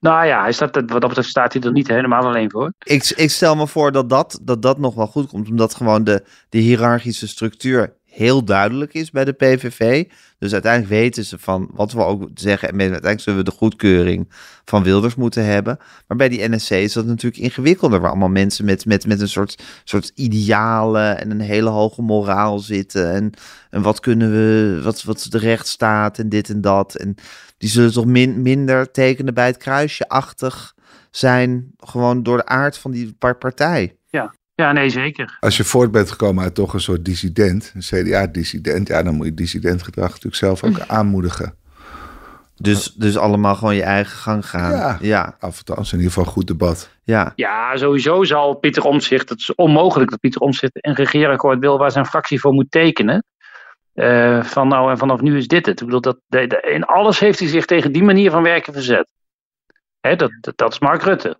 Nou ja, hij staat, wat dat betreft staat hij er niet helemaal alleen voor. Ik, ik stel me voor dat dat, dat dat nog wel goed komt. Omdat gewoon de, de hiërarchische structuur heel duidelijk is bij de P V V. Dus uiteindelijk weten ze van wat we ook zeggen. En uiteindelijk zullen we de goedkeuring van Wilders moeten hebben. Maar bij die N S C is dat natuurlijk ingewikkelder. Waar allemaal mensen met, met, met een soort, soort idealen en een hele hoge moraal zitten. En, en wat kunnen we, wat, wat de rechtsstaat en dit en dat. En die zullen toch min, minder tekenen bij het kruisje-achtig zijn. Gewoon door de aard van die partij. Ja. Ja, nee, zeker. Als je voort bent gekomen uit toch een soort dissident, een C D A-dissident, ja, dan moet je dissidentgedrag natuurlijk zelf ook aanmoedigen. Dus, dus allemaal gewoon je eigen gang gaan. Ja, ja. Althans, in ieder geval goed debat. Ja, ja, sowieso zal Pieter Omtzigt, het is onmogelijk dat Pieter Omtzigt een regeerakkoord wil waar zijn fractie voor moet tekenen. Uh, van nou en vanaf nu is dit het. Ik bedoel, dat, de, de, in alles heeft hij zich tegen die manier van werken verzet. Hè, dat, dat, dat is Mark Rutte.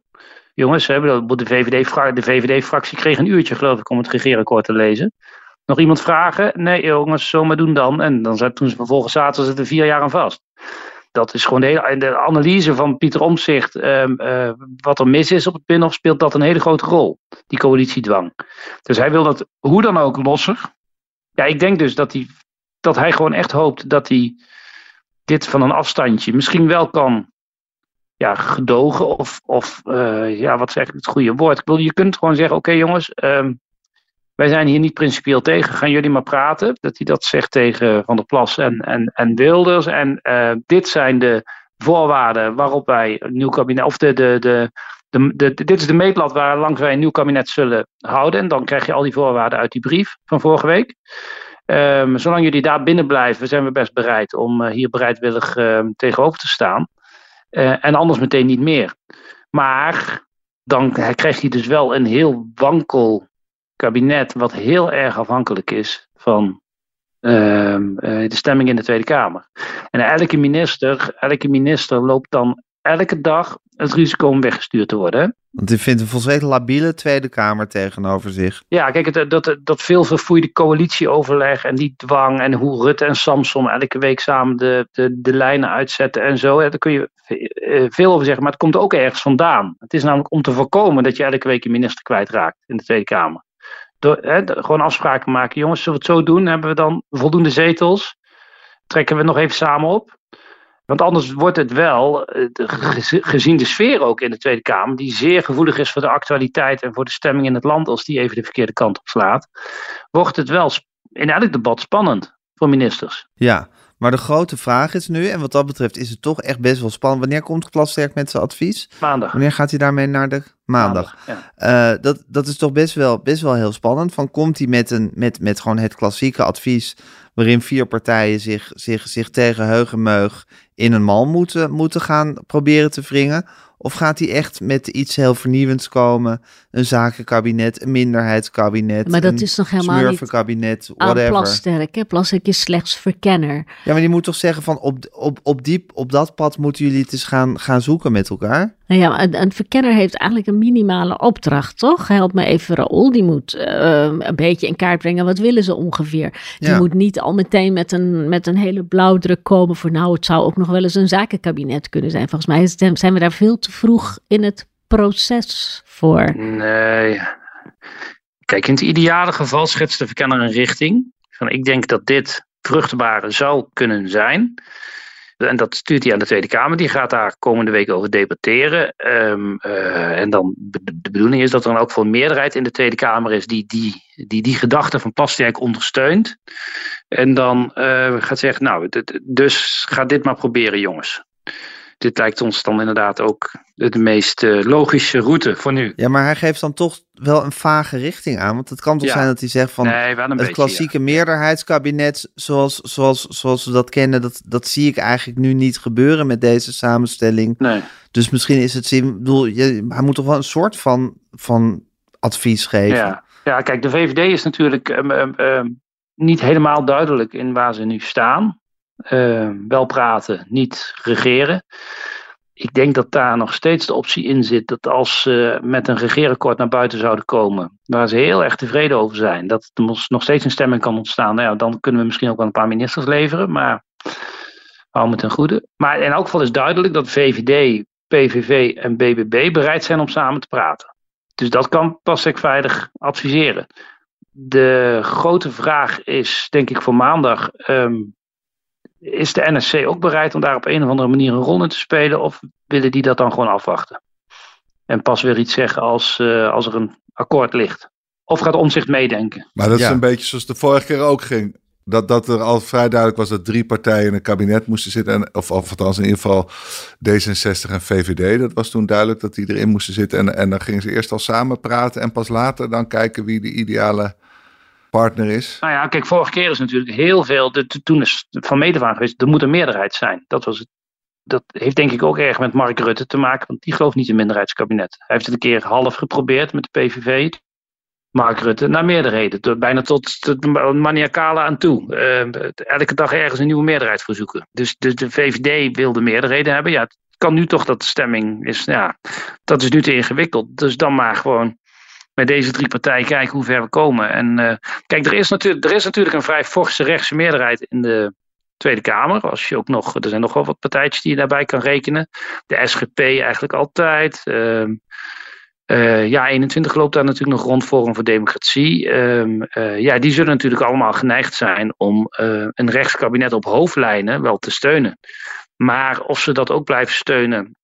Jongens, de V V D-fractie kreeg een uurtje, geloof ik, om het regeerakkoord te lezen. Nog iemand vragen? Nee, jongens, zomaar doen dan. En dan zat, toen ze vervolgens zaten, zaten ze er vier jaar aan vast. Dat is gewoon de hele de analyse van Pieter Omtzigt. Um, uh, wat er mis is op het binnenhof, speelt dat een hele grote rol. Die coalitiedwang. Dus hij wil dat hoe dan ook losser. Ja, ik denk dus dat hij, dat hij gewoon echt hoopt dat hij dit van een afstandje misschien wel kan... Ja, gedogen of, of uh, ja, wat is eigenlijk het goede woord? Ik bedoel, je kunt gewoon zeggen, oké, okay, jongens, um, wij zijn hier niet principieel tegen, gaan jullie maar praten. Dat hij dat zegt tegen Van der Plas en, en, en Wilders. En uh, dit zijn de voorwaarden waarop wij een nieuw kabinet, of de, de, de, de, de, de, dit is de meetlat waar langs wij een nieuw kabinet zullen houden. En dan krijg je al die voorwaarden uit die brief van vorige week. Um, zolang jullie daar binnen blijven, zijn we best bereid om uh, hier bereidwillig uh, tegenover te staan. Uh, en anders meteen niet meer. Maar dan krijg je dus wel een heel wankel kabinet... wat heel erg afhankelijk is van uh, uh, de stemming in de Tweede Kamer. En elke minister, elke minister loopt dan elke dag het risico om weggestuurd te worden. Hè? Want die vindt een volstrekt labiele Tweede Kamer tegenover zich. Ja, kijk, het, dat, dat veel verfoeide coalitieoverleg en die dwang en hoe Rutte en Samson elke week samen de, de, de lijnen uitzetten en zo. Hè, daar kun je veel over zeggen, maar het komt ook ergens vandaan. Het is namelijk om te voorkomen dat je elke week je minister kwijtraakt in de Tweede Kamer. Door, hè, gewoon afspraken maken. Jongens, zullen we het zo doen? Hebben we dan voldoende zetels? Trekken we het nog even samen op? Want anders wordt het wel, gezien de sfeer ook in de Tweede Kamer, die zeer gevoelig is voor de actualiteit en voor de stemming in het land, als die even de verkeerde kant op slaat, wordt het wel in elk debat spannend voor ministers. Ja, maar de grote vraag is nu, en wat dat betreft is het toch echt best wel spannend, wanneer komt Plasterk met zijn advies? Maandag. Wanneer gaat hij daarmee naar de... Maandag. Maandag ja. uh, dat, dat is toch best wel, best wel heel spannend. Van komt hij met, een, met, met gewoon het klassieke advies, waarin vier partijen zich, zich, zich tegen heug en meug in een mal moeten, moeten gaan proberen te wringen? Of gaat hij echt met iets heel vernieuwends komen? Een zakenkabinet, een minderheidskabinet, maar dat een is nog helemaal smurfenkabinet, whatever. Aan Plasterk, hè? Plasterk is slechts verkenner. Ja, maar die moet toch zeggen van op, op, op, die, op dat pad moeten jullie het eens gaan, gaan zoeken met elkaar? Nou ja, een, een verkenner heeft eigenlijk een minimale opdracht, toch? Help me even, Raoul, die moet uh, een beetje in kaart brengen. Wat willen ze ongeveer? Die ja. moet niet al meteen met een, met een hele blauwdruk komen voor nou, het zou ook nog wel eens een zakenkabinet kunnen zijn. Volgens mij is het, zijn we daar veel te vroeg in het proces voor. Nee. Kijk, in het ideale geval schetst de verkenner een richting. Van, ik denk dat dit vruchtbare zou kunnen zijn. En dat stuurt hij aan de Tweede Kamer. Die gaat daar komende week over debatteren. Um, uh, en dan de bedoeling is dat er dan ook voor meerderheid in de Tweede Kamer is die die, die, die gedachte van Plasterk ondersteunt. En dan uh, gaat zeggen, nou, dit, dus ga dit maar proberen, jongens. Dit lijkt ons dan inderdaad ook de meest uh, logische route voor nu. Ja, maar hij geeft dan toch wel een vage richting aan. Want het kan toch ja. zijn dat hij zegt van nee, het beetje, klassieke ja. meerderheidskabinet zoals, zoals, zoals we dat kennen, dat, dat zie ik eigenlijk nu niet gebeuren met deze samenstelling. Nee. Dus misschien is het zin, bedoel, je, hij moet toch wel een soort van, van advies geven. Ja. ja, kijk, de V V D is natuurlijk um, um, um, niet helemaal duidelijk in waar ze nu staan. Uh, wel praten, niet regeren. Ik denk dat daar nog steeds de optie in zit dat als ze met een regeerakkoord naar buiten zouden komen, waar ze heel erg tevreden over zijn, dat er nog steeds een stemming kan ontstaan. Nou ja, dan kunnen we misschien ook wel een paar ministers leveren, maar hou met een goede. Maar in elk geval is duidelijk dat V V D, P V V en B B B bereid zijn om samen te praten. Dus dat kan Plasterk veilig adviseren. De grote vraag is, denk ik, voor maandag. Um, Is de N S C ook bereid om daar op een of andere manier een rol in te spelen? Of willen die dat dan gewoon afwachten? En pas weer iets zeggen als, uh, als er een akkoord ligt. Of gaat Omtzigt meedenken? Maar dat ja. is een beetje zoals de vorige keer ook ging. Dat, dat er al vrij duidelijk was dat drie partijen in een kabinet moesten zitten. En, of, of althans in ieder geval D zesenzestig en V V D. Dat was toen duidelijk dat die erin moesten zitten. En, en dan gingen ze eerst al samen praten. En pas later dan kijken wie de ideale partner is. Nou ja, kijk, vorige keer is natuurlijk heel veel, de, de, toen is van meet af aan geweest, er moet een meerderheid zijn. Dat was het. Dat heeft denk ik ook erg met Mark Rutte te maken, want die gelooft niet in minderheidskabinet. Hij heeft het een keer half geprobeerd met de P V V. Mark Rutte naar meerderheden, tot, bijna tot de maniacale aan toe. Uh, elke dag ergens een nieuwe meerderheid voor zoeken. Dus, dus de V V D wil de meerderheden hebben. Ja, het kan nu toch dat de stemming is, ja, dat is nu te ingewikkeld. Dus dan maar gewoon met deze drie partijen kijken hoe ver we komen. En uh, kijk, er is, natuurlijk, er is natuurlijk een vrij forse rechtse meerderheid in de Tweede Kamer. Als je ook nog, er zijn nog wel wat partijtjes die je daarbij kan rekenen. De S G P eigenlijk altijd. Uh, uh, ja, eenentwintig loopt daar natuurlijk nog rond, Forum voor Democratie. Um, uh, ja, die zullen natuurlijk allemaal geneigd zijn om uh, een rechtskabinet op hoofdlijnen wel te steunen. Maar of ze dat ook blijven steunen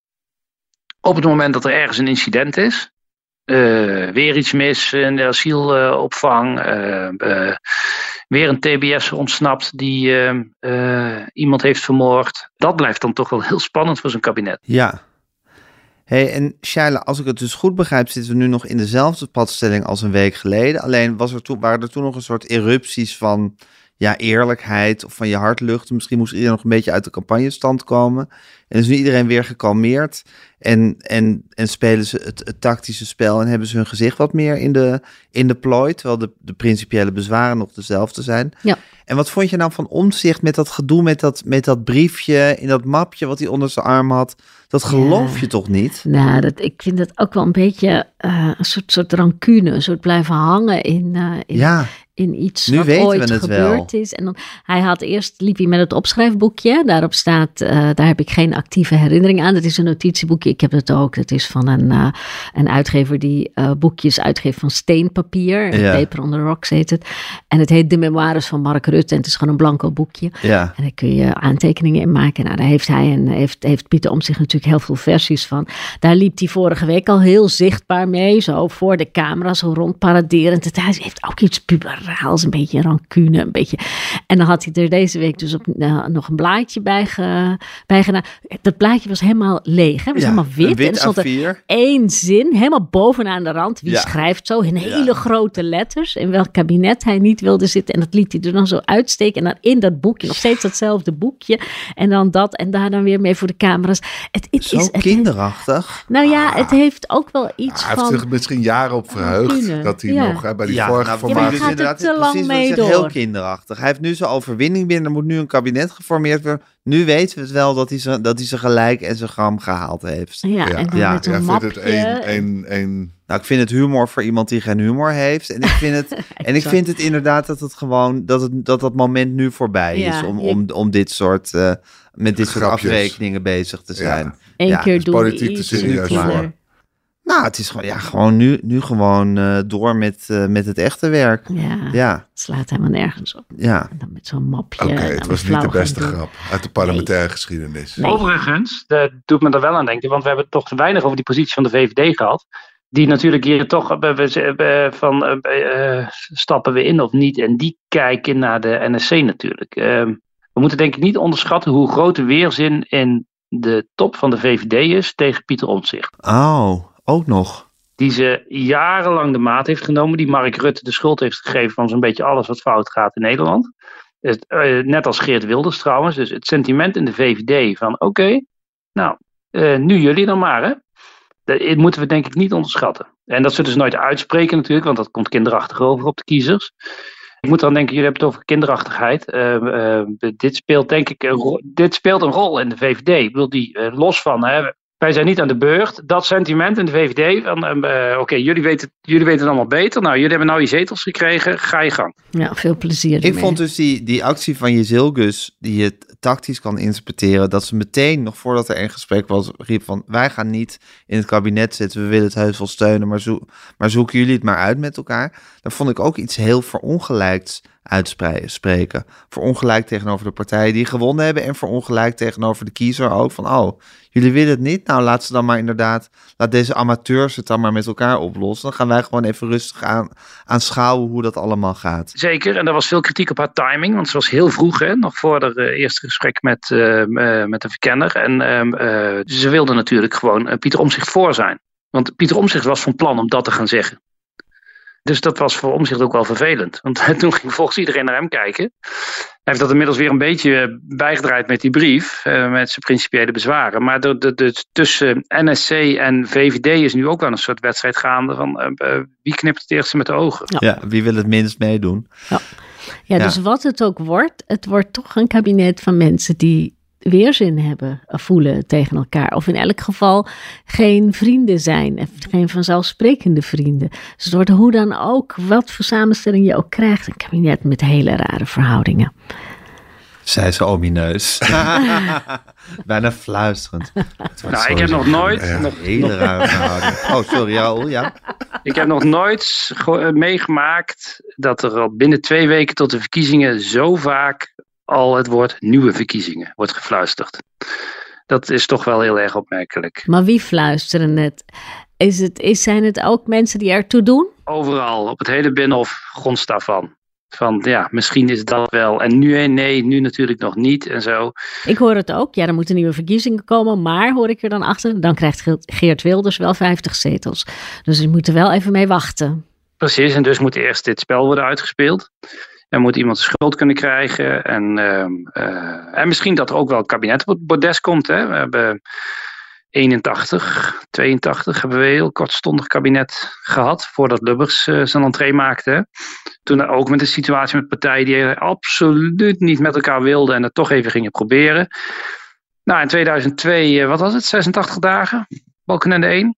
op het moment dat er ergens een incident is. Uh, weer iets mis in de asielopvang. Uh, uh, uh, weer een T B S ontsnapt die uh, uh, iemand heeft vermoord. Dat blijft dan toch wel heel spannend voor zo'n kabinet. Ja. Hey, en Shaila, als ik het dus goed begrijp, zitten we nu nog in dezelfde padstelling als een week geleden. Alleen was er toen, waren er toen nog een soort erupties van ja, eerlijkheid of van je hart luchten. Misschien moest iedereen nog een beetje uit de campagnestand komen. En is nu iedereen weer gekalmeerd. En, en, en spelen ze het, het tactische spel en hebben ze hun gezicht wat meer in de, in de plooi. Terwijl de, de principiële bezwaren nog dezelfde zijn. Ja. En wat vond je nou van Omtzigt met dat gedoe, met dat, met dat briefje, in dat mapje wat hij onder zijn arm had? Dat geloof je ja. toch niet? Nou, dat, ik vind dat ook wel een beetje uh, een soort, soort rancune. Een soort blijven hangen in, uh, in, ja. in iets nu wat weten ooit we het gebeurd wel. Is. En dan, hij had eerst, liep hij met het opschrijfboekje. Daarop staat, uh, daar heb ik geen actieve herinnering aan. Dat is een notitieboekje. Ik heb het ook. Dat is van een, uh, een uitgever die uh, boekjes uitgeeft van steenpapier. Ja. Paper on the Rocks heet het. En het heet De Memoires van Mark Rutte. En het is gewoon een blanco boekje. Ja. En daar kun je aantekeningen in maken. Nou, daar heeft hij en heeft, heeft Pieter Omtzigt natuurlijk heel veel versies van. Daar liep hij vorige week al heel zichtbaar mee, zo voor de camera, zo rondparaderend. Het heeft ook iets puberaals, een beetje rancune, een beetje. En dan had hij er deze week dus op, uh, nog een blaadje bij, ge, bij gedaan. Dat blaadje was helemaal leeg, hè? Was ja, helemaal wit. wit en er stond er één zin, helemaal bovenaan de rand. Wie ja. schrijft zo in hele ja. grote letters, in welk kabinet hij niet wilde zitten. En dat liet hij er dan zo uitsteken. En dan in dat boekje, nog steeds datzelfde boekje. En dan dat en daar dan weer mee voor de camera's. Het It Zo is, kinderachtig. Heeft, nou ja, ah. het heeft ook wel iets ah, hij van... Hij heeft er misschien jaren op verheugd. Kunnen. Dat hij ja. nog hè, bij die ja, vorige nou, formatie... Ja, gaat te lang mee zegt, door. Heel kinderachtig. Hij heeft nu zijn overwinning binnen. Er moet nu een kabinet geformeerd worden. Nu weten we het wel dat hij zijn, dat hij zijn gelijk en zijn gram gehaald heeft. Ja, ja. en dan ja. met een ja, mapje. Het een, een, een... Nou, ik vind het humor voor iemand die geen humor heeft. En ik vind het, en ik vind het inderdaad dat het gewoon... Dat, het, dat dat moment nu voorbij ja, is om, je... om, om dit soort... Uh, met dit soort Grapjes. afrekeningen bezig te zijn. Ja. Eén ja, keer doen politiek te serieus voor. Nou, het is gewoon, ja, gewoon nu, nu gewoon uh, door met, uh, met het echte werk. Ja, ja, slaat helemaal nergens op. Ja. En dan met zo'n mapje. Oké, okay, het was niet de beste grap doen. Uit de parlementaire nee. geschiedenis. Nee. Overigens, dat doet me er wel aan denken, want we hebben toch te weinig over die positie van de V V D gehad. Die natuurlijk hier toch van uh, stappen we in of niet. En die kijken naar de N S C natuurlijk. Uh, We moeten denk ik niet onderschatten hoe groot de weerzin in de top van de V V D is tegen Pieter Omtzigt. Oh, ook nog. Die ze jarenlang de maat heeft genomen. Die Mark Rutte de schuld heeft gegeven van zo'n beetje alles wat fout gaat in Nederland. Net als Geert Wilders trouwens. Dus het sentiment in de V V D van oké, okay, nou, nu jullie dan maar hè. Dat moeten we denk ik niet onderschatten. En dat zullen ze nooit uitspreken natuurlijk, want dat komt kinderachtig over op de kiezers. Ik moet dan denken, jullie hebben het over kinderachtigheid. Uh, uh, dit speelt denk ik een ro- dit speelt een rol in de V V D. Ik bedoel, die uh, los van, hè, wij zijn niet aan de beurt. Dat sentiment in de V V D van, uh, oké, okay, jullie weten, jullie weten het allemaal beter. Nou, jullie hebben nou je zetels gekregen, ga je gang. Ja, veel plezier ermee. Ik vond dus die, die actie van Jezilgus, die je tactisch kan interpreteren, dat ze meteen, nog voordat er een gesprek was, riep van, wij gaan niet in het kabinet zitten, we willen het heus wel steunen, maar, zo, maar zoeken jullie het maar uit met elkaar. Daar vond ik ook iets heel verongelijks uitspreken. Verongelijk tegenover de partijen die gewonnen hebben en verongelijk tegenover de kiezer ook. Van, oh, jullie willen het niet? Nou, laat ze dan maar inderdaad, laat deze amateurs het dan maar met elkaar oplossen. Dan gaan wij gewoon even rustig aan, aanschouwen hoe dat allemaal gaat. Zeker, en er was veel kritiek op haar timing, want ze was heel vroeg, hè, nog voor haar uh, eerste gesprek met, uh, uh, met de verkenner. En uh, uh, ze wilde natuurlijk gewoon uh, Pieter Omtzigt voor zijn. Want Pieter Omtzigt was van plan om dat te gaan zeggen. Dus dat was voor Omtzigt ook wel vervelend. Want toen ging volgens iedereen naar hem kijken. Hij heeft dat inmiddels weer een beetje bijgedraaid met die brief. Met zijn principiële bezwaren. Maar de, de, de, tussen N S C en V V D is nu ook wel een soort wedstrijd gaande. Van uh, wie knipt het eerst met de ogen? Ja, ja, wie wil het minst meedoen? Ja. Ja, ja, dus wat het ook wordt. Het wordt toch een kabinet van mensen die weerzin hebben, voelen tegen elkaar. Of in elk geval geen vrienden zijn. Geen vanzelfsprekende vrienden. Dus het wordt hoe dan ook, wat voor samenstelling je ook krijgt, een kabinet met hele rare verhoudingen. Zij is omineus. Bijna fluisterend. Nou, ik heb nog nooit... Ja, nog, hele rare verhouding. Oh, sorry, Raoul, ja. Ik heb nog nooit ge- meegemaakt dat er al binnen twee weken tot de verkiezingen zo vaak al het woord nieuwe verkiezingen wordt gefluisterd. Dat is toch wel heel erg opmerkelijk. Maar wie fluisteren het? Is het is, zijn het ook mensen die ertoe doen? Overal, op het hele Binnenhof gonst daarvan. Van ja, misschien is dat wel. En nu en nee, nu natuurlijk nog niet en zo. Ik hoor het ook. Ja, er moeten nieuwe verkiezingen komen. Maar hoor ik er dan achter, dan krijgt Geert Wilders wel vijftig zetels. Dus we moeten wel even mee wachten. Precies, en dus moet eerst dit spel worden uitgespeeld. Er moet iemand schuld kunnen krijgen. En, uh, uh, en misschien dat er ook wel het kabinet op het bordes komt. Hè. We hebben eenentachtig, tweeëntachtig hebben we een heel kortstondig kabinet gehad. Voordat Lubbers uh, zijn entree maakte. Hè. Toen ook met de situatie met partijen die absoluut niet met elkaar wilden. En het toch even gingen proberen. Nou, in tweeduizend twee, uh, wat was het? zesentachtig dagen? Balkenende één.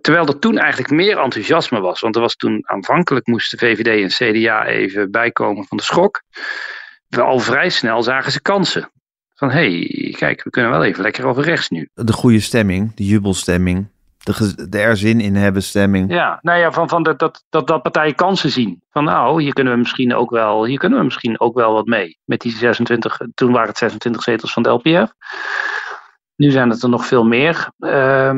Terwijl er toen eigenlijk meer enthousiasme was. Want er was toen aanvankelijk moest de V V D en C D A even bijkomen van de schok. We al vrij snel zagen ze kansen. Van hé, hey, kijk, we kunnen wel even lekker over rechts nu. De goede stemming, de jubelstemming, de, de er zin in hebben stemming. Ja, nou ja, van, van dat, dat, dat, dat partijen kansen zien. Van nou, hier kunnen we misschien ook wel, hier kunnen we misschien ook wel wat mee. Met die zesentwintig, toen waren het zesentwintig zetels van de L P F. Nu zijn het er nog veel meer uh,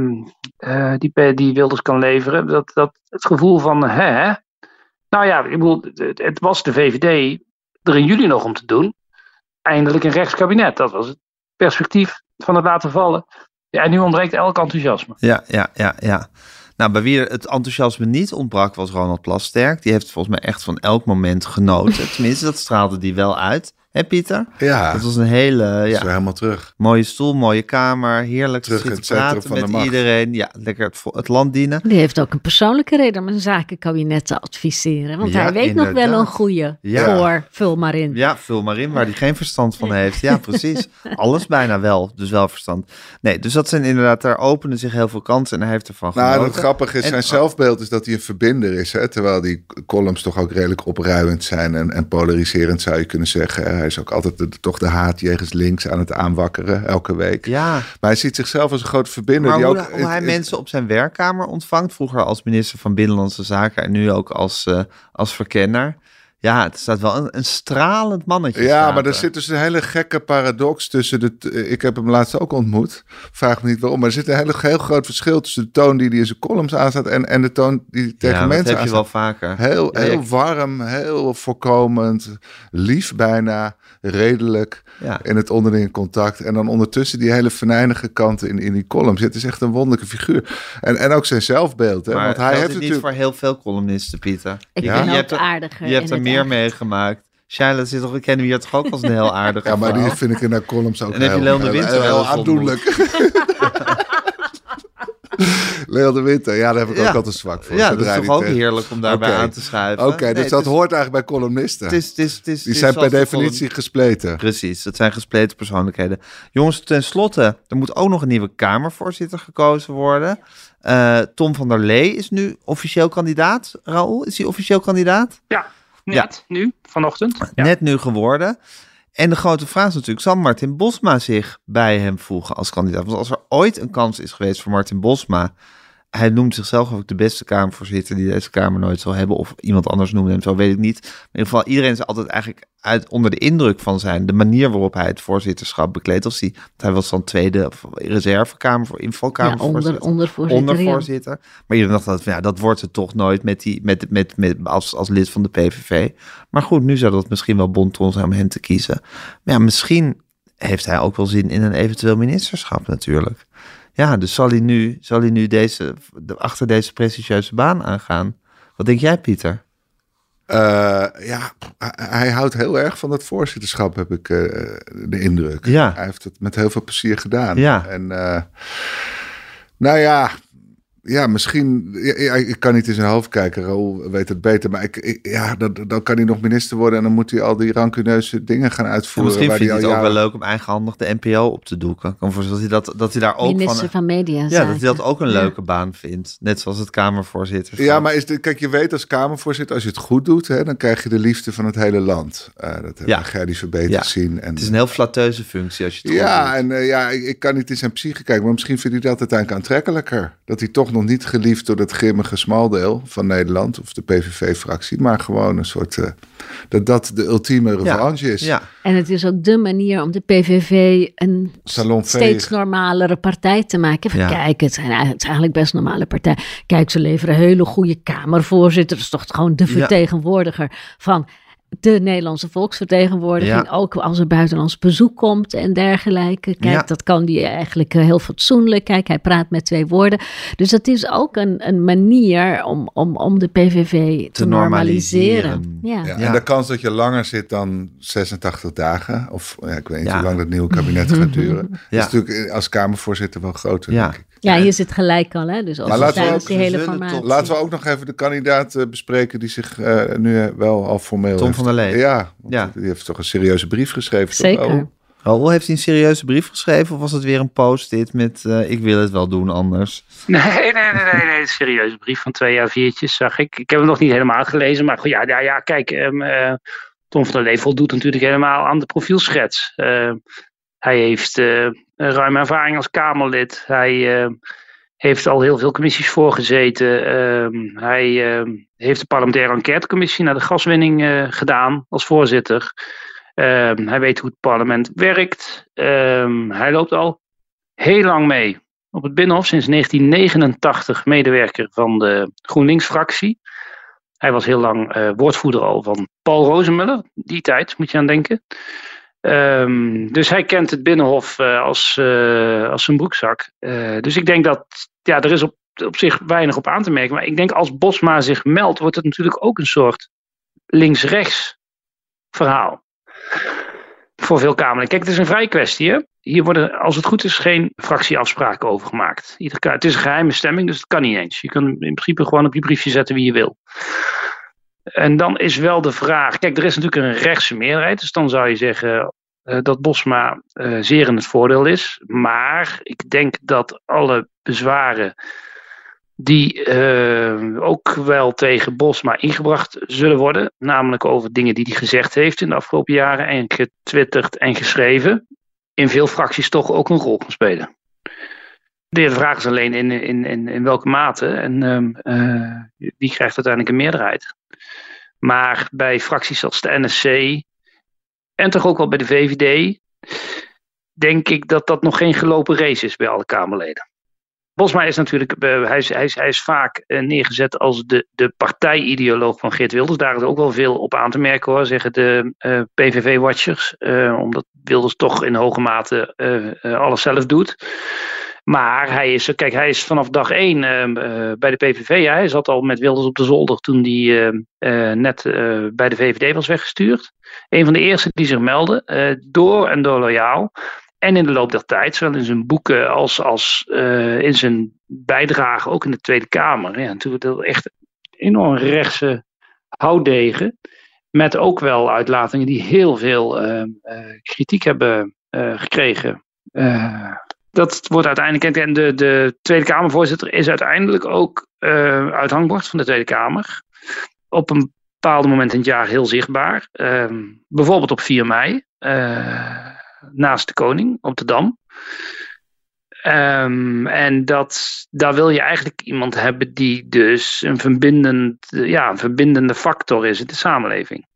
uh, die, die Wilders kan leveren. Dat, dat, het gevoel van, hè? Nou ja, ik bedoel, het, het was de V V D er in juli nog om te doen. Eindelijk een rechtskabinet. Dat was het perspectief van het laten vallen. Ja, en nu ontbreekt elk enthousiasme. Ja, ja, ja, ja. Nou, bij wie het enthousiasme niet ontbrak was Ronald Plasterk. Die heeft volgens mij echt van elk moment genoten. Tenminste, dat straalde die wel uit. Hé Pieter? Ja. Dat was een hele... Ja, we helemaal terug. Mooie stoel, mooie kamer. Heerlijk terug te zitten praten met de iedereen. Ja, lekker het, het land dienen. Die heeft ook een persoonlijke reden om een zakenkabinet te adviseren. Want ja, hij weet inderdaad nog wel een goede ja. voor vul maar in. Ja, vul maar in, waar hij geen verstand van heeft. Ja, precies. Alles bijna wel. Dus wel verstand. Nee, dus dat zijn inderdaad... Daar openen zich heel veel kansen en hij heeft ervan genoten. Nou, het grappige is, en zijn zelfbeeld is dat hij een verbinder is. Hè? Terwijl die columns toch ook redelijk opruiend zijn en, en polariserend zou je kunnen zeggen... Hij is ook altijd de, toch de haat jegens links aan het aanwakkeren, elke week. Ja. Maar hij ziet zichzelf als een groot verbinder. Maar die hoe, ook, hoe hij is, mensen op zijn werkkamer ontvangt, vroeger als minister van Binnenlandse Zaken en nu ook als, uh, als verkenner. Ja, het staat wel een, een stralend mannetje. Ja, zaten. Maar er zit dus een hele gekke paradox tussen. De t- ik heb hem laatst ook ontmoet. Vraag me niet waarom. Maar er zit een heel, heel groot verschil tussen de toon die hij in zijn columns aanstaat en, en de toon die hij tegen ja, mensen aanstaat. Dat heb je wel vaker. Heel, ja, heel ik... warm, heel voorkomend, lief bijna, redelijk ja. in het onderling contact. En dan ondertussen die hele venijnige kanten in, in die columns. Het is echt een wonderlijke figuur. En, en ook zijn zelfbeeld. Hè? Maar want hij heeft het natuurlijk... niet voor heel veel columnisten, Pieter. Ik ja? ben ook aardiger. Je hebt er meer meegemaakt. Shaila zit toch, kennen we hier toch ook als een heel aardige. Ja, maar die vind ik in haar columns ook en heel, heb je Leon de Winter heel, heel, heel aandoenlijk. Leon de Winter, ja, daar heb ik ja. ook altijd zwak voor. Ja, dat is toch ook tent. heerlijk om daarbij okay. aan te schuiven. Oké, okay, dus nee, dat is, hoort eigenlijk bij columnisten. Het is, het is, het is, die zijn per definitie column... gespleten. Precies, dat zijn gespleten persoonlijkheden. Jongens, tenslotte, er moet ook nog een nieuwe Kamervoorzitter gekozen worden. Uh, Tom van der Lee is nu officieel kandidaat. Raoul, is hij officieel kandidaat? Ja. Net ja. nu, vanochtend. Ja. Net nu geworden. En de grote vraag is natuurlijk, zal Martin Bosma zich bij hem voegen als kandidaat? Want als er ooit een kans is geweest voor Martin Bosma... Hij noemt zichzelf ook de beste Kamervoorzitter die deze Kamer nooit zal hebben. Of iemand anders noemde hem, zo weet ik niet. Maar in ieder geval, iedereen is altijd eigenlijk uit, onder de indruk van zijn. De manier waarop hij het voorzitterschap bekleedt. Als hij, hij was dan tweede reservekamer, invalkamervoorzitter. Ja, onder, ondervoorzitter. ondervoorzitter. Ja. Maar iedereen dacht, dat, ja, dat wordt het toch nooit met die, met, met, met, als, als lid van de P V V. Maar goed, nu zou dat misschien wel bonton zijn om hem te kiezen. Maar ja, misschien heeft hij ook wel zin in een eventueel ministerschap natuurlijk. Ja, dus zal hij nu, zal hij nu deze, achter deze prestigieuze baan aangaan? Wat denk jij, Pieter? Uh, ja, hij houdt heel erg van dat voorzitterschap, heb ik uh, de indruk. Ja. Hij heeft het met heel veel plezier gedaan. Ja. En uh, nou ja... Ja, misschien... Ja, ik kan niet in zijn hoofd kijken. Raoul weet het beter. Maar ik, ik, ja, dan, dan kan hij nog minister worden... en dan moet hij al die rancuneuze dingen gaan uitvoeren. En misschien waar vindt hij het jaren... ook wel leuk om eigenhandig de N P O op te doeken. Zodat hij dat, dat hij daar ook minister van... van media. Ja, zaken. Dat hij dat ook een leuke ja. baan vindt. Net zoals het Kamervoorzitter. Ja, maar is de, kijk, je weet als Kamervoorzitter... als je het goed doet, hè, dan krijg je de liefde van het hele land. Uh, dat hebben ja. Gerdy Verbeet ja. gezien. En, het is een heel flatteuze functie als je het ja, goed doet. En, uh, ja, ik, ik kan niet in zijn psyche kijken... maar misschien vindt hij dat uiteindelijk aantrekkelijker. Dat hij toch nog niet geliefd door dat grimmige smaldeel van Nederland of de P V V-fractie, maar gewoon een soort uh, dat dat de ultieme revanche ja, is. Ja. En het is ook de manier om de P V V een salonveeg, steeds normalere partij te maken. Even ja. kijken, het zijn, het zijn eigenlijk best normale partijen. Kijk, ze leveren hele goede Kamervoorzitters, toch gewoon de vertegenwoordiger ja. van de Nederlandse volksvertegenwoordiging, ja. ook als er buitenlands bezoek komt en dergelijke. Kijk, ja. dat kan die eigenlijk heel fatsoenlijk. Kijk, hij praat met twee woorden. Dus dat is ook een, een manier om, om, om de P V V te, te normaliseren. normaliseren. Ja. Ja, en ja. de kans dat je langer zit dan zesentachtig dagen, of ja, ik weet niet ja. hoe lang dat nieuwe kabinet gaat duren, ja. is natuurlijk als Kamervoorzitter wel groter, ja. denk ik. Ja, hier zit gelijk al, hè? Dus als maar laten, we ook, die hele formatie. Laten we ook nog even de kandidaat uh, bespreken die zich uh, nu wel al formeel Tom heeft. van der Lee. Ja, ja, die heeft toch een serieuze brief geschreven. Zeker. Toch? Oh. Raoul, heeft hij een serieuze brief geschreven of was het weer een post-it met uh, ik wil het wel doen anders? Nee, nee, nee, nee, nee. Een serieuze brief van twee A viertjes zag ik. Ik heb hem nog niet helemaal gelezen, maar ja, ja, ja kijk, um, uh, Tom van der Lee voldoet natuurlijk helemaal aan de profielschets. Uh, Hij heeft uh, ruime ervaring als Kamerlid. Hij uh, heeft al heel veel commissies voorgezeten. Uh, hij uh, heeft de parlementaire enquêtecommissie naar de gaswinning uh, gedaan als voorzitter. Uh, hij weet hoe het parlement werkt. Uh, hij loopt al heel lang mee op het Binnenhof. Sinds negentien negenentachtig medewerker van de GroenLinks-fractie. Hij was heel lang uh, woordvoerder al van Paul Rozemuller. Die tijd moet je aan denken. Um, dus hij kent het Binnenhof uh, als, uh, als zijn broekzak. Uh, dus ik denk dat, ja, er is op, op zich weinig op aan te merken. Maar ik denk als Bosma zich meldt, wordt het natuurlijk ook een soort links-rechts verhaal. Voor veel Kamerleden. Kijk, het is een vrij kwestie. Hè? Hier worden, als het goed is, geen fractieafspraken over gemaakt. Ieder, het is een geheime stemming, dus dat kan niet eens. Je kunt in principe gewoon op je briefje zetten wie je wil. En dan is wel de vraag... Kijk, er is natuurlijk een rechtse meerderheid. Dus dan zou je zeggen uh, dat Bosma uh, zeer in het voordeel is. Maar ik denk dat alle bezwaren... die uh, ook wel tegen Bosma ingebracht zullen worden. Namelijk over dingen die hij gezegd heeft in de afgelopen jaren... en getwitterd en geschreven... in veel fracties toch ook een rol kan spelen. De vraag is alleen in, in, in, in welke mate. En uh, uh, wie krijgt uiteindelijk een meerderheid? Maar bij fracties als de N S C en toch ook wel bij de V V D, denk ik dat dat nog geen gelopen race is bij alle Kamerleden. Bosma is natuurlijk, hij is, hij is, hij is vaak neergezet als de, de partijideoloog van Geert Wilders. Daar is ook wel veel op aan te merken hoor, zeggen de uh, P V V-watchers. Uh, omdat Wilders toch in hoge mate uh, uh, alles zelf doet. Maar hij is, kijk, hij is vanaf dag één uh, uh, bij de P V V. Ja, hij zat al met Wilders op de zolder toen hij uh, uh, net uh, bij de V V D was weggestuurd. Een van de eerste die zich meldde, uh, door en door loyaal. En in de loop der tijd, zowel in zijn boeken als, als uh, in zijn bijdrage, ook in de Tweede Kamer. Ja, natuurlijk echt enorm rechtse houdegen. Met ook wel uitlatingen die heel veel uh, uh, kritiek hebben uh, gekregen. Uh, Dat wordt uiteindelijk, en de, de Tweede Kamervoorzitter is uiteindelijk ook uh, uithangbord van de Tweede Kamer. Op een bepaald moment in het jaar heel zichtbaar. Uh, bijvoorbeeld op vier mei, uh, naast de koning, op de Dam. Um, en dat, daar wil je eigenlijk iemand hebben die dus een, verbindend, ja, een verbindende factor is in de samenleving.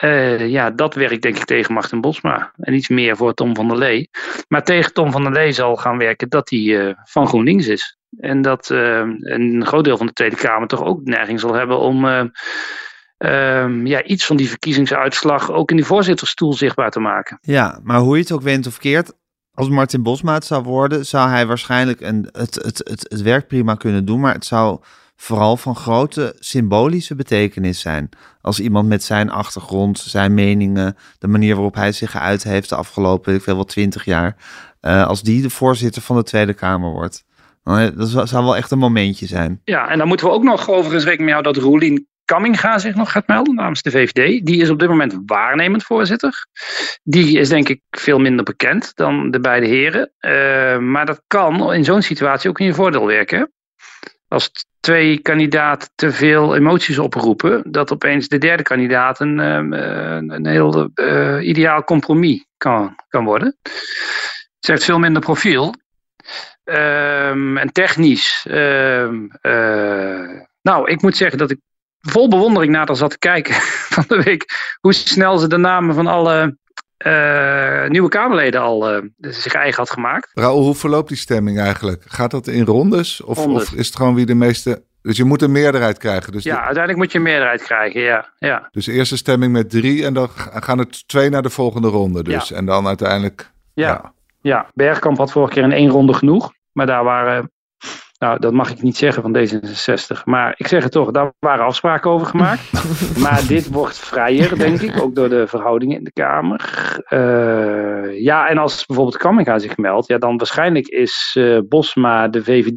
Uh, ja, dat werkt denk ik tegen Martin Bosma. En iets meer voor Tom van der Lee. Maar tegen Tom van der Lee zal gaan werken dat hij uh, van GroenLinks is. En dat uh, een groot deel van de Tweede Kamer toch ook de neiging zal hebben om uh, um, ja, iets van die verkiezingsuitslag ook in die voorzittersstoel zichtbaar te maken. Ja, maar hoe je het ook wendt of keert, als Martin Bosma het zou worden, zou hij waarschijnlijk een, het, het, het, het werk prima kunnen doen, maar het zou... vooral van grote symbolische betekenis zijn. Als iemand met zijn achtergrond, zijn meningen... de manier waarop hij zich geuit heeft de afgelopen, ik weet wel, twintig jaar... Uh, als die de voorzitter van de Tweede Kamer wordt. Dan, dat zou wel echt een momentje zijn. Ja, en dan moeten we ook nog overigens rekenen met jou... dat Roelien Kamminga zich nog gaat melden namens de V V D. Die is op dit moment waarnemend voorzitter. Die is denk ik veel minder bekend dan de beide heren. Uh, maar dat kan in zo'n situatie ook in je voordeel werken. Als twee kandidaten te veel emoties oproepen... dat opeens de derde kandidaat een, een, een heel uh, ideaal compromis kan, kan worden. Het heeft veel minder profiel. Um, en technisch. Um, uh, nou, ik moet zeggen dat ik vol bewondering nader zat te kijken van de week... hoe snel ze de namen van alle... Uh, nieuwe Kamerleden al uh, zich eigen had gemaakt. Raoul, hoe verloopt die stemming eigenlijk? Gaat dat in rondes? Of, rondes. Of is het gewoon wie de meeste Dus je moet een meerderheid krijgen. Dus ja, de... uiteindelijk moet je een meerderheid krijgen, ja. ja. Dus de eerste stemming met drie en dan gaan het twee naar de volgende ronde dus. Ja. En dan uiteindelijk... Ja. Ja. ja, Bergkamp had vorige keer in één ronde genoeg. Maar daar waren... Nou, dat mag ik niet zeggen van D zesenzestig. Maar ik zeg het toch, daar waren afspraken over gemaakt. Maar dit wordt vrijer, denk ik. Ook door de verhoudingen in de Kamer. Uh, ja, en als bijvoorbeeld Kamminga zich meldt... Ja, dan waarschijnlijk is uh, Bosma de V V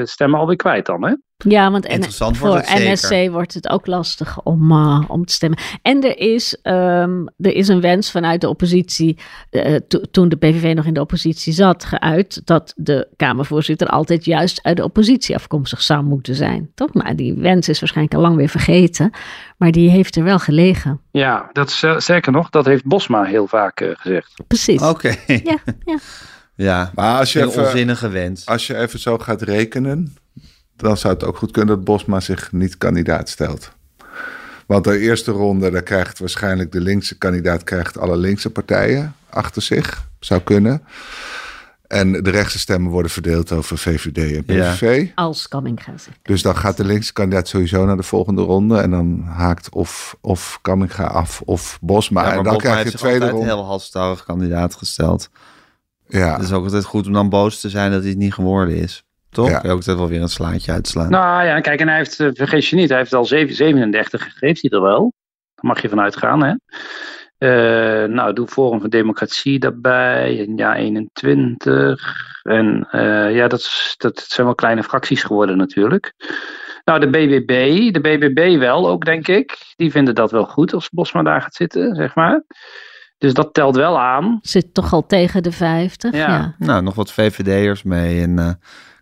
D-stemmen uh, alweer kwijt dan, hè? Ja, want en, voor wordt N S C wordt het ook lastig om, uh, om te stemmen. En er is, um, er is een wens vanuit de oppositie, uh, to, toen de P V V nog in de oppositie zat, geuit dat de Kamervoorzitter altijd juist uit de oppositie afkomstig zou moeten zijn. Toch? Maar die wens is waarschijnlijk al lang weer vergeten, maar die heeft er wel gelegen. Ja, dat is, uh, sterker nog, dat heeft Bosma heel vaak uh, gezegd. Precies. Oké. Okay. Ja, ja. ja, maar als je een even, onzinnige wens. Als je even zo gaat rekenen... Dan zou het ook goed kunnen dat Bosma zich niet kandidaat stelt. Want de eerste ronde, daar krijgt waarschijnlijk de linkse kandidaat... krijgt alle linkse partijen achter zich, zou kunnen. En de rechtse stemmen worden verdeeld over V V D en P V V. Ja. Als Kamminga. Dus dan gaat de linkse kandidaat sowieso naar de volgende ronde... en dan haakt of, of Kamminga af of Bosma. Ja, en dan Bosma krijg je de tweede ronde. Hij heeft een heel halstarrig kandidaat gesteld. Ja. Het is ook altijd goed om dan boos te zijn dat hij het niet geworden is. Toch? Ja. Kan je ook dat wel weer een slaatje uitslaan. Nou ja, kijk, en hij heeft, vergeet je niet, hij heeft al zevenendertig gegeven, hij er wel. Daar mag je van uitgaan, hè. Uh, nou, doe Forum voor Democratie daarbij, en ja, eenentwintig. En uh, ja, dat, dat zijn wel kleine fracties geworden natuurlijk. Nou, de B B B, de B B B wel ook, denk ik. Die vinden dat wel goed als Bosma daar gaat zitten, zeg maar. Dus dat telt wel aan. Zit toch al tegen de vijftig, ja. ja. Nou, nog wat V V D'ers mee en... Uh...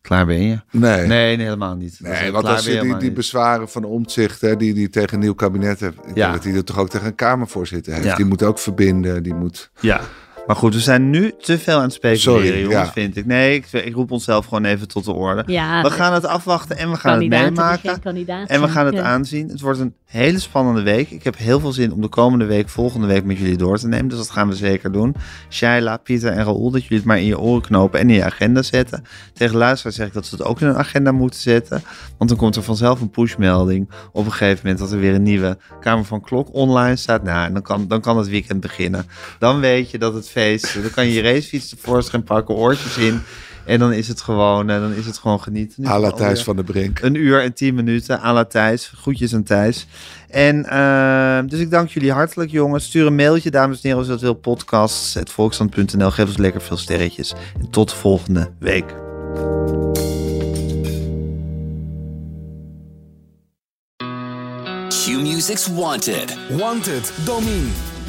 Klaar ben je? Nee, nee, nee helemaal niet. Nee, want als je die, die bezwaren van Omtzigt, hè, die, die tegen een nieuw kabinet hebben. Ik ja. denk dat die er toch ook tegen een Kamervoorzitter heeft. Ja. Die moet ook verbinden. Die moet... Ja, maar goed, we zijn nu te veel aan het speculeren, Sorry, jongens, ja. vind ik. Nee, ik, ik roep onszelf gewoon even tot de orde. Ja, we gaan het afwachten en we gaan het meemaken. En we gaan het ja. aanzien. Het wordt een hele spannende week. Ik heb heel veel zin om de komende week, volgende week met jullie door te nemen. Dus dat gaan we zeker doen. Shaila, Pieter en Raoul, dat jullie het maar in je oren knopen en in je agenda zetten. Tegen luisteraars zeg ik dat ze het ook in hun agenda moeten zetten. Want dan komt er vanzelf een pushmelding op een gegeven moment dat er weer een nieuwe Kamer van Klok online staat. Nou, en dan kan, dan kan het weekend beginnen. Dan weet je dat het feest, dan kan je je racefiets tevoorschijn pakken, oortjes in. En dan is het gewoon, dan is het gewoon genieten. À la Thijs van de Brink. Een uur en tien minuten, à la Thijs. Groetjes aan Thijs. En uh, dus ik dank jullie hartelijk, jongens. Stuur een mailtje, dames en heren, als je dat wil. podcasts at volkskrant punt n l. Geef ons lekker veel sterretjes. En tot volgende week. Q-Music's Wanted. Wanted, Domien.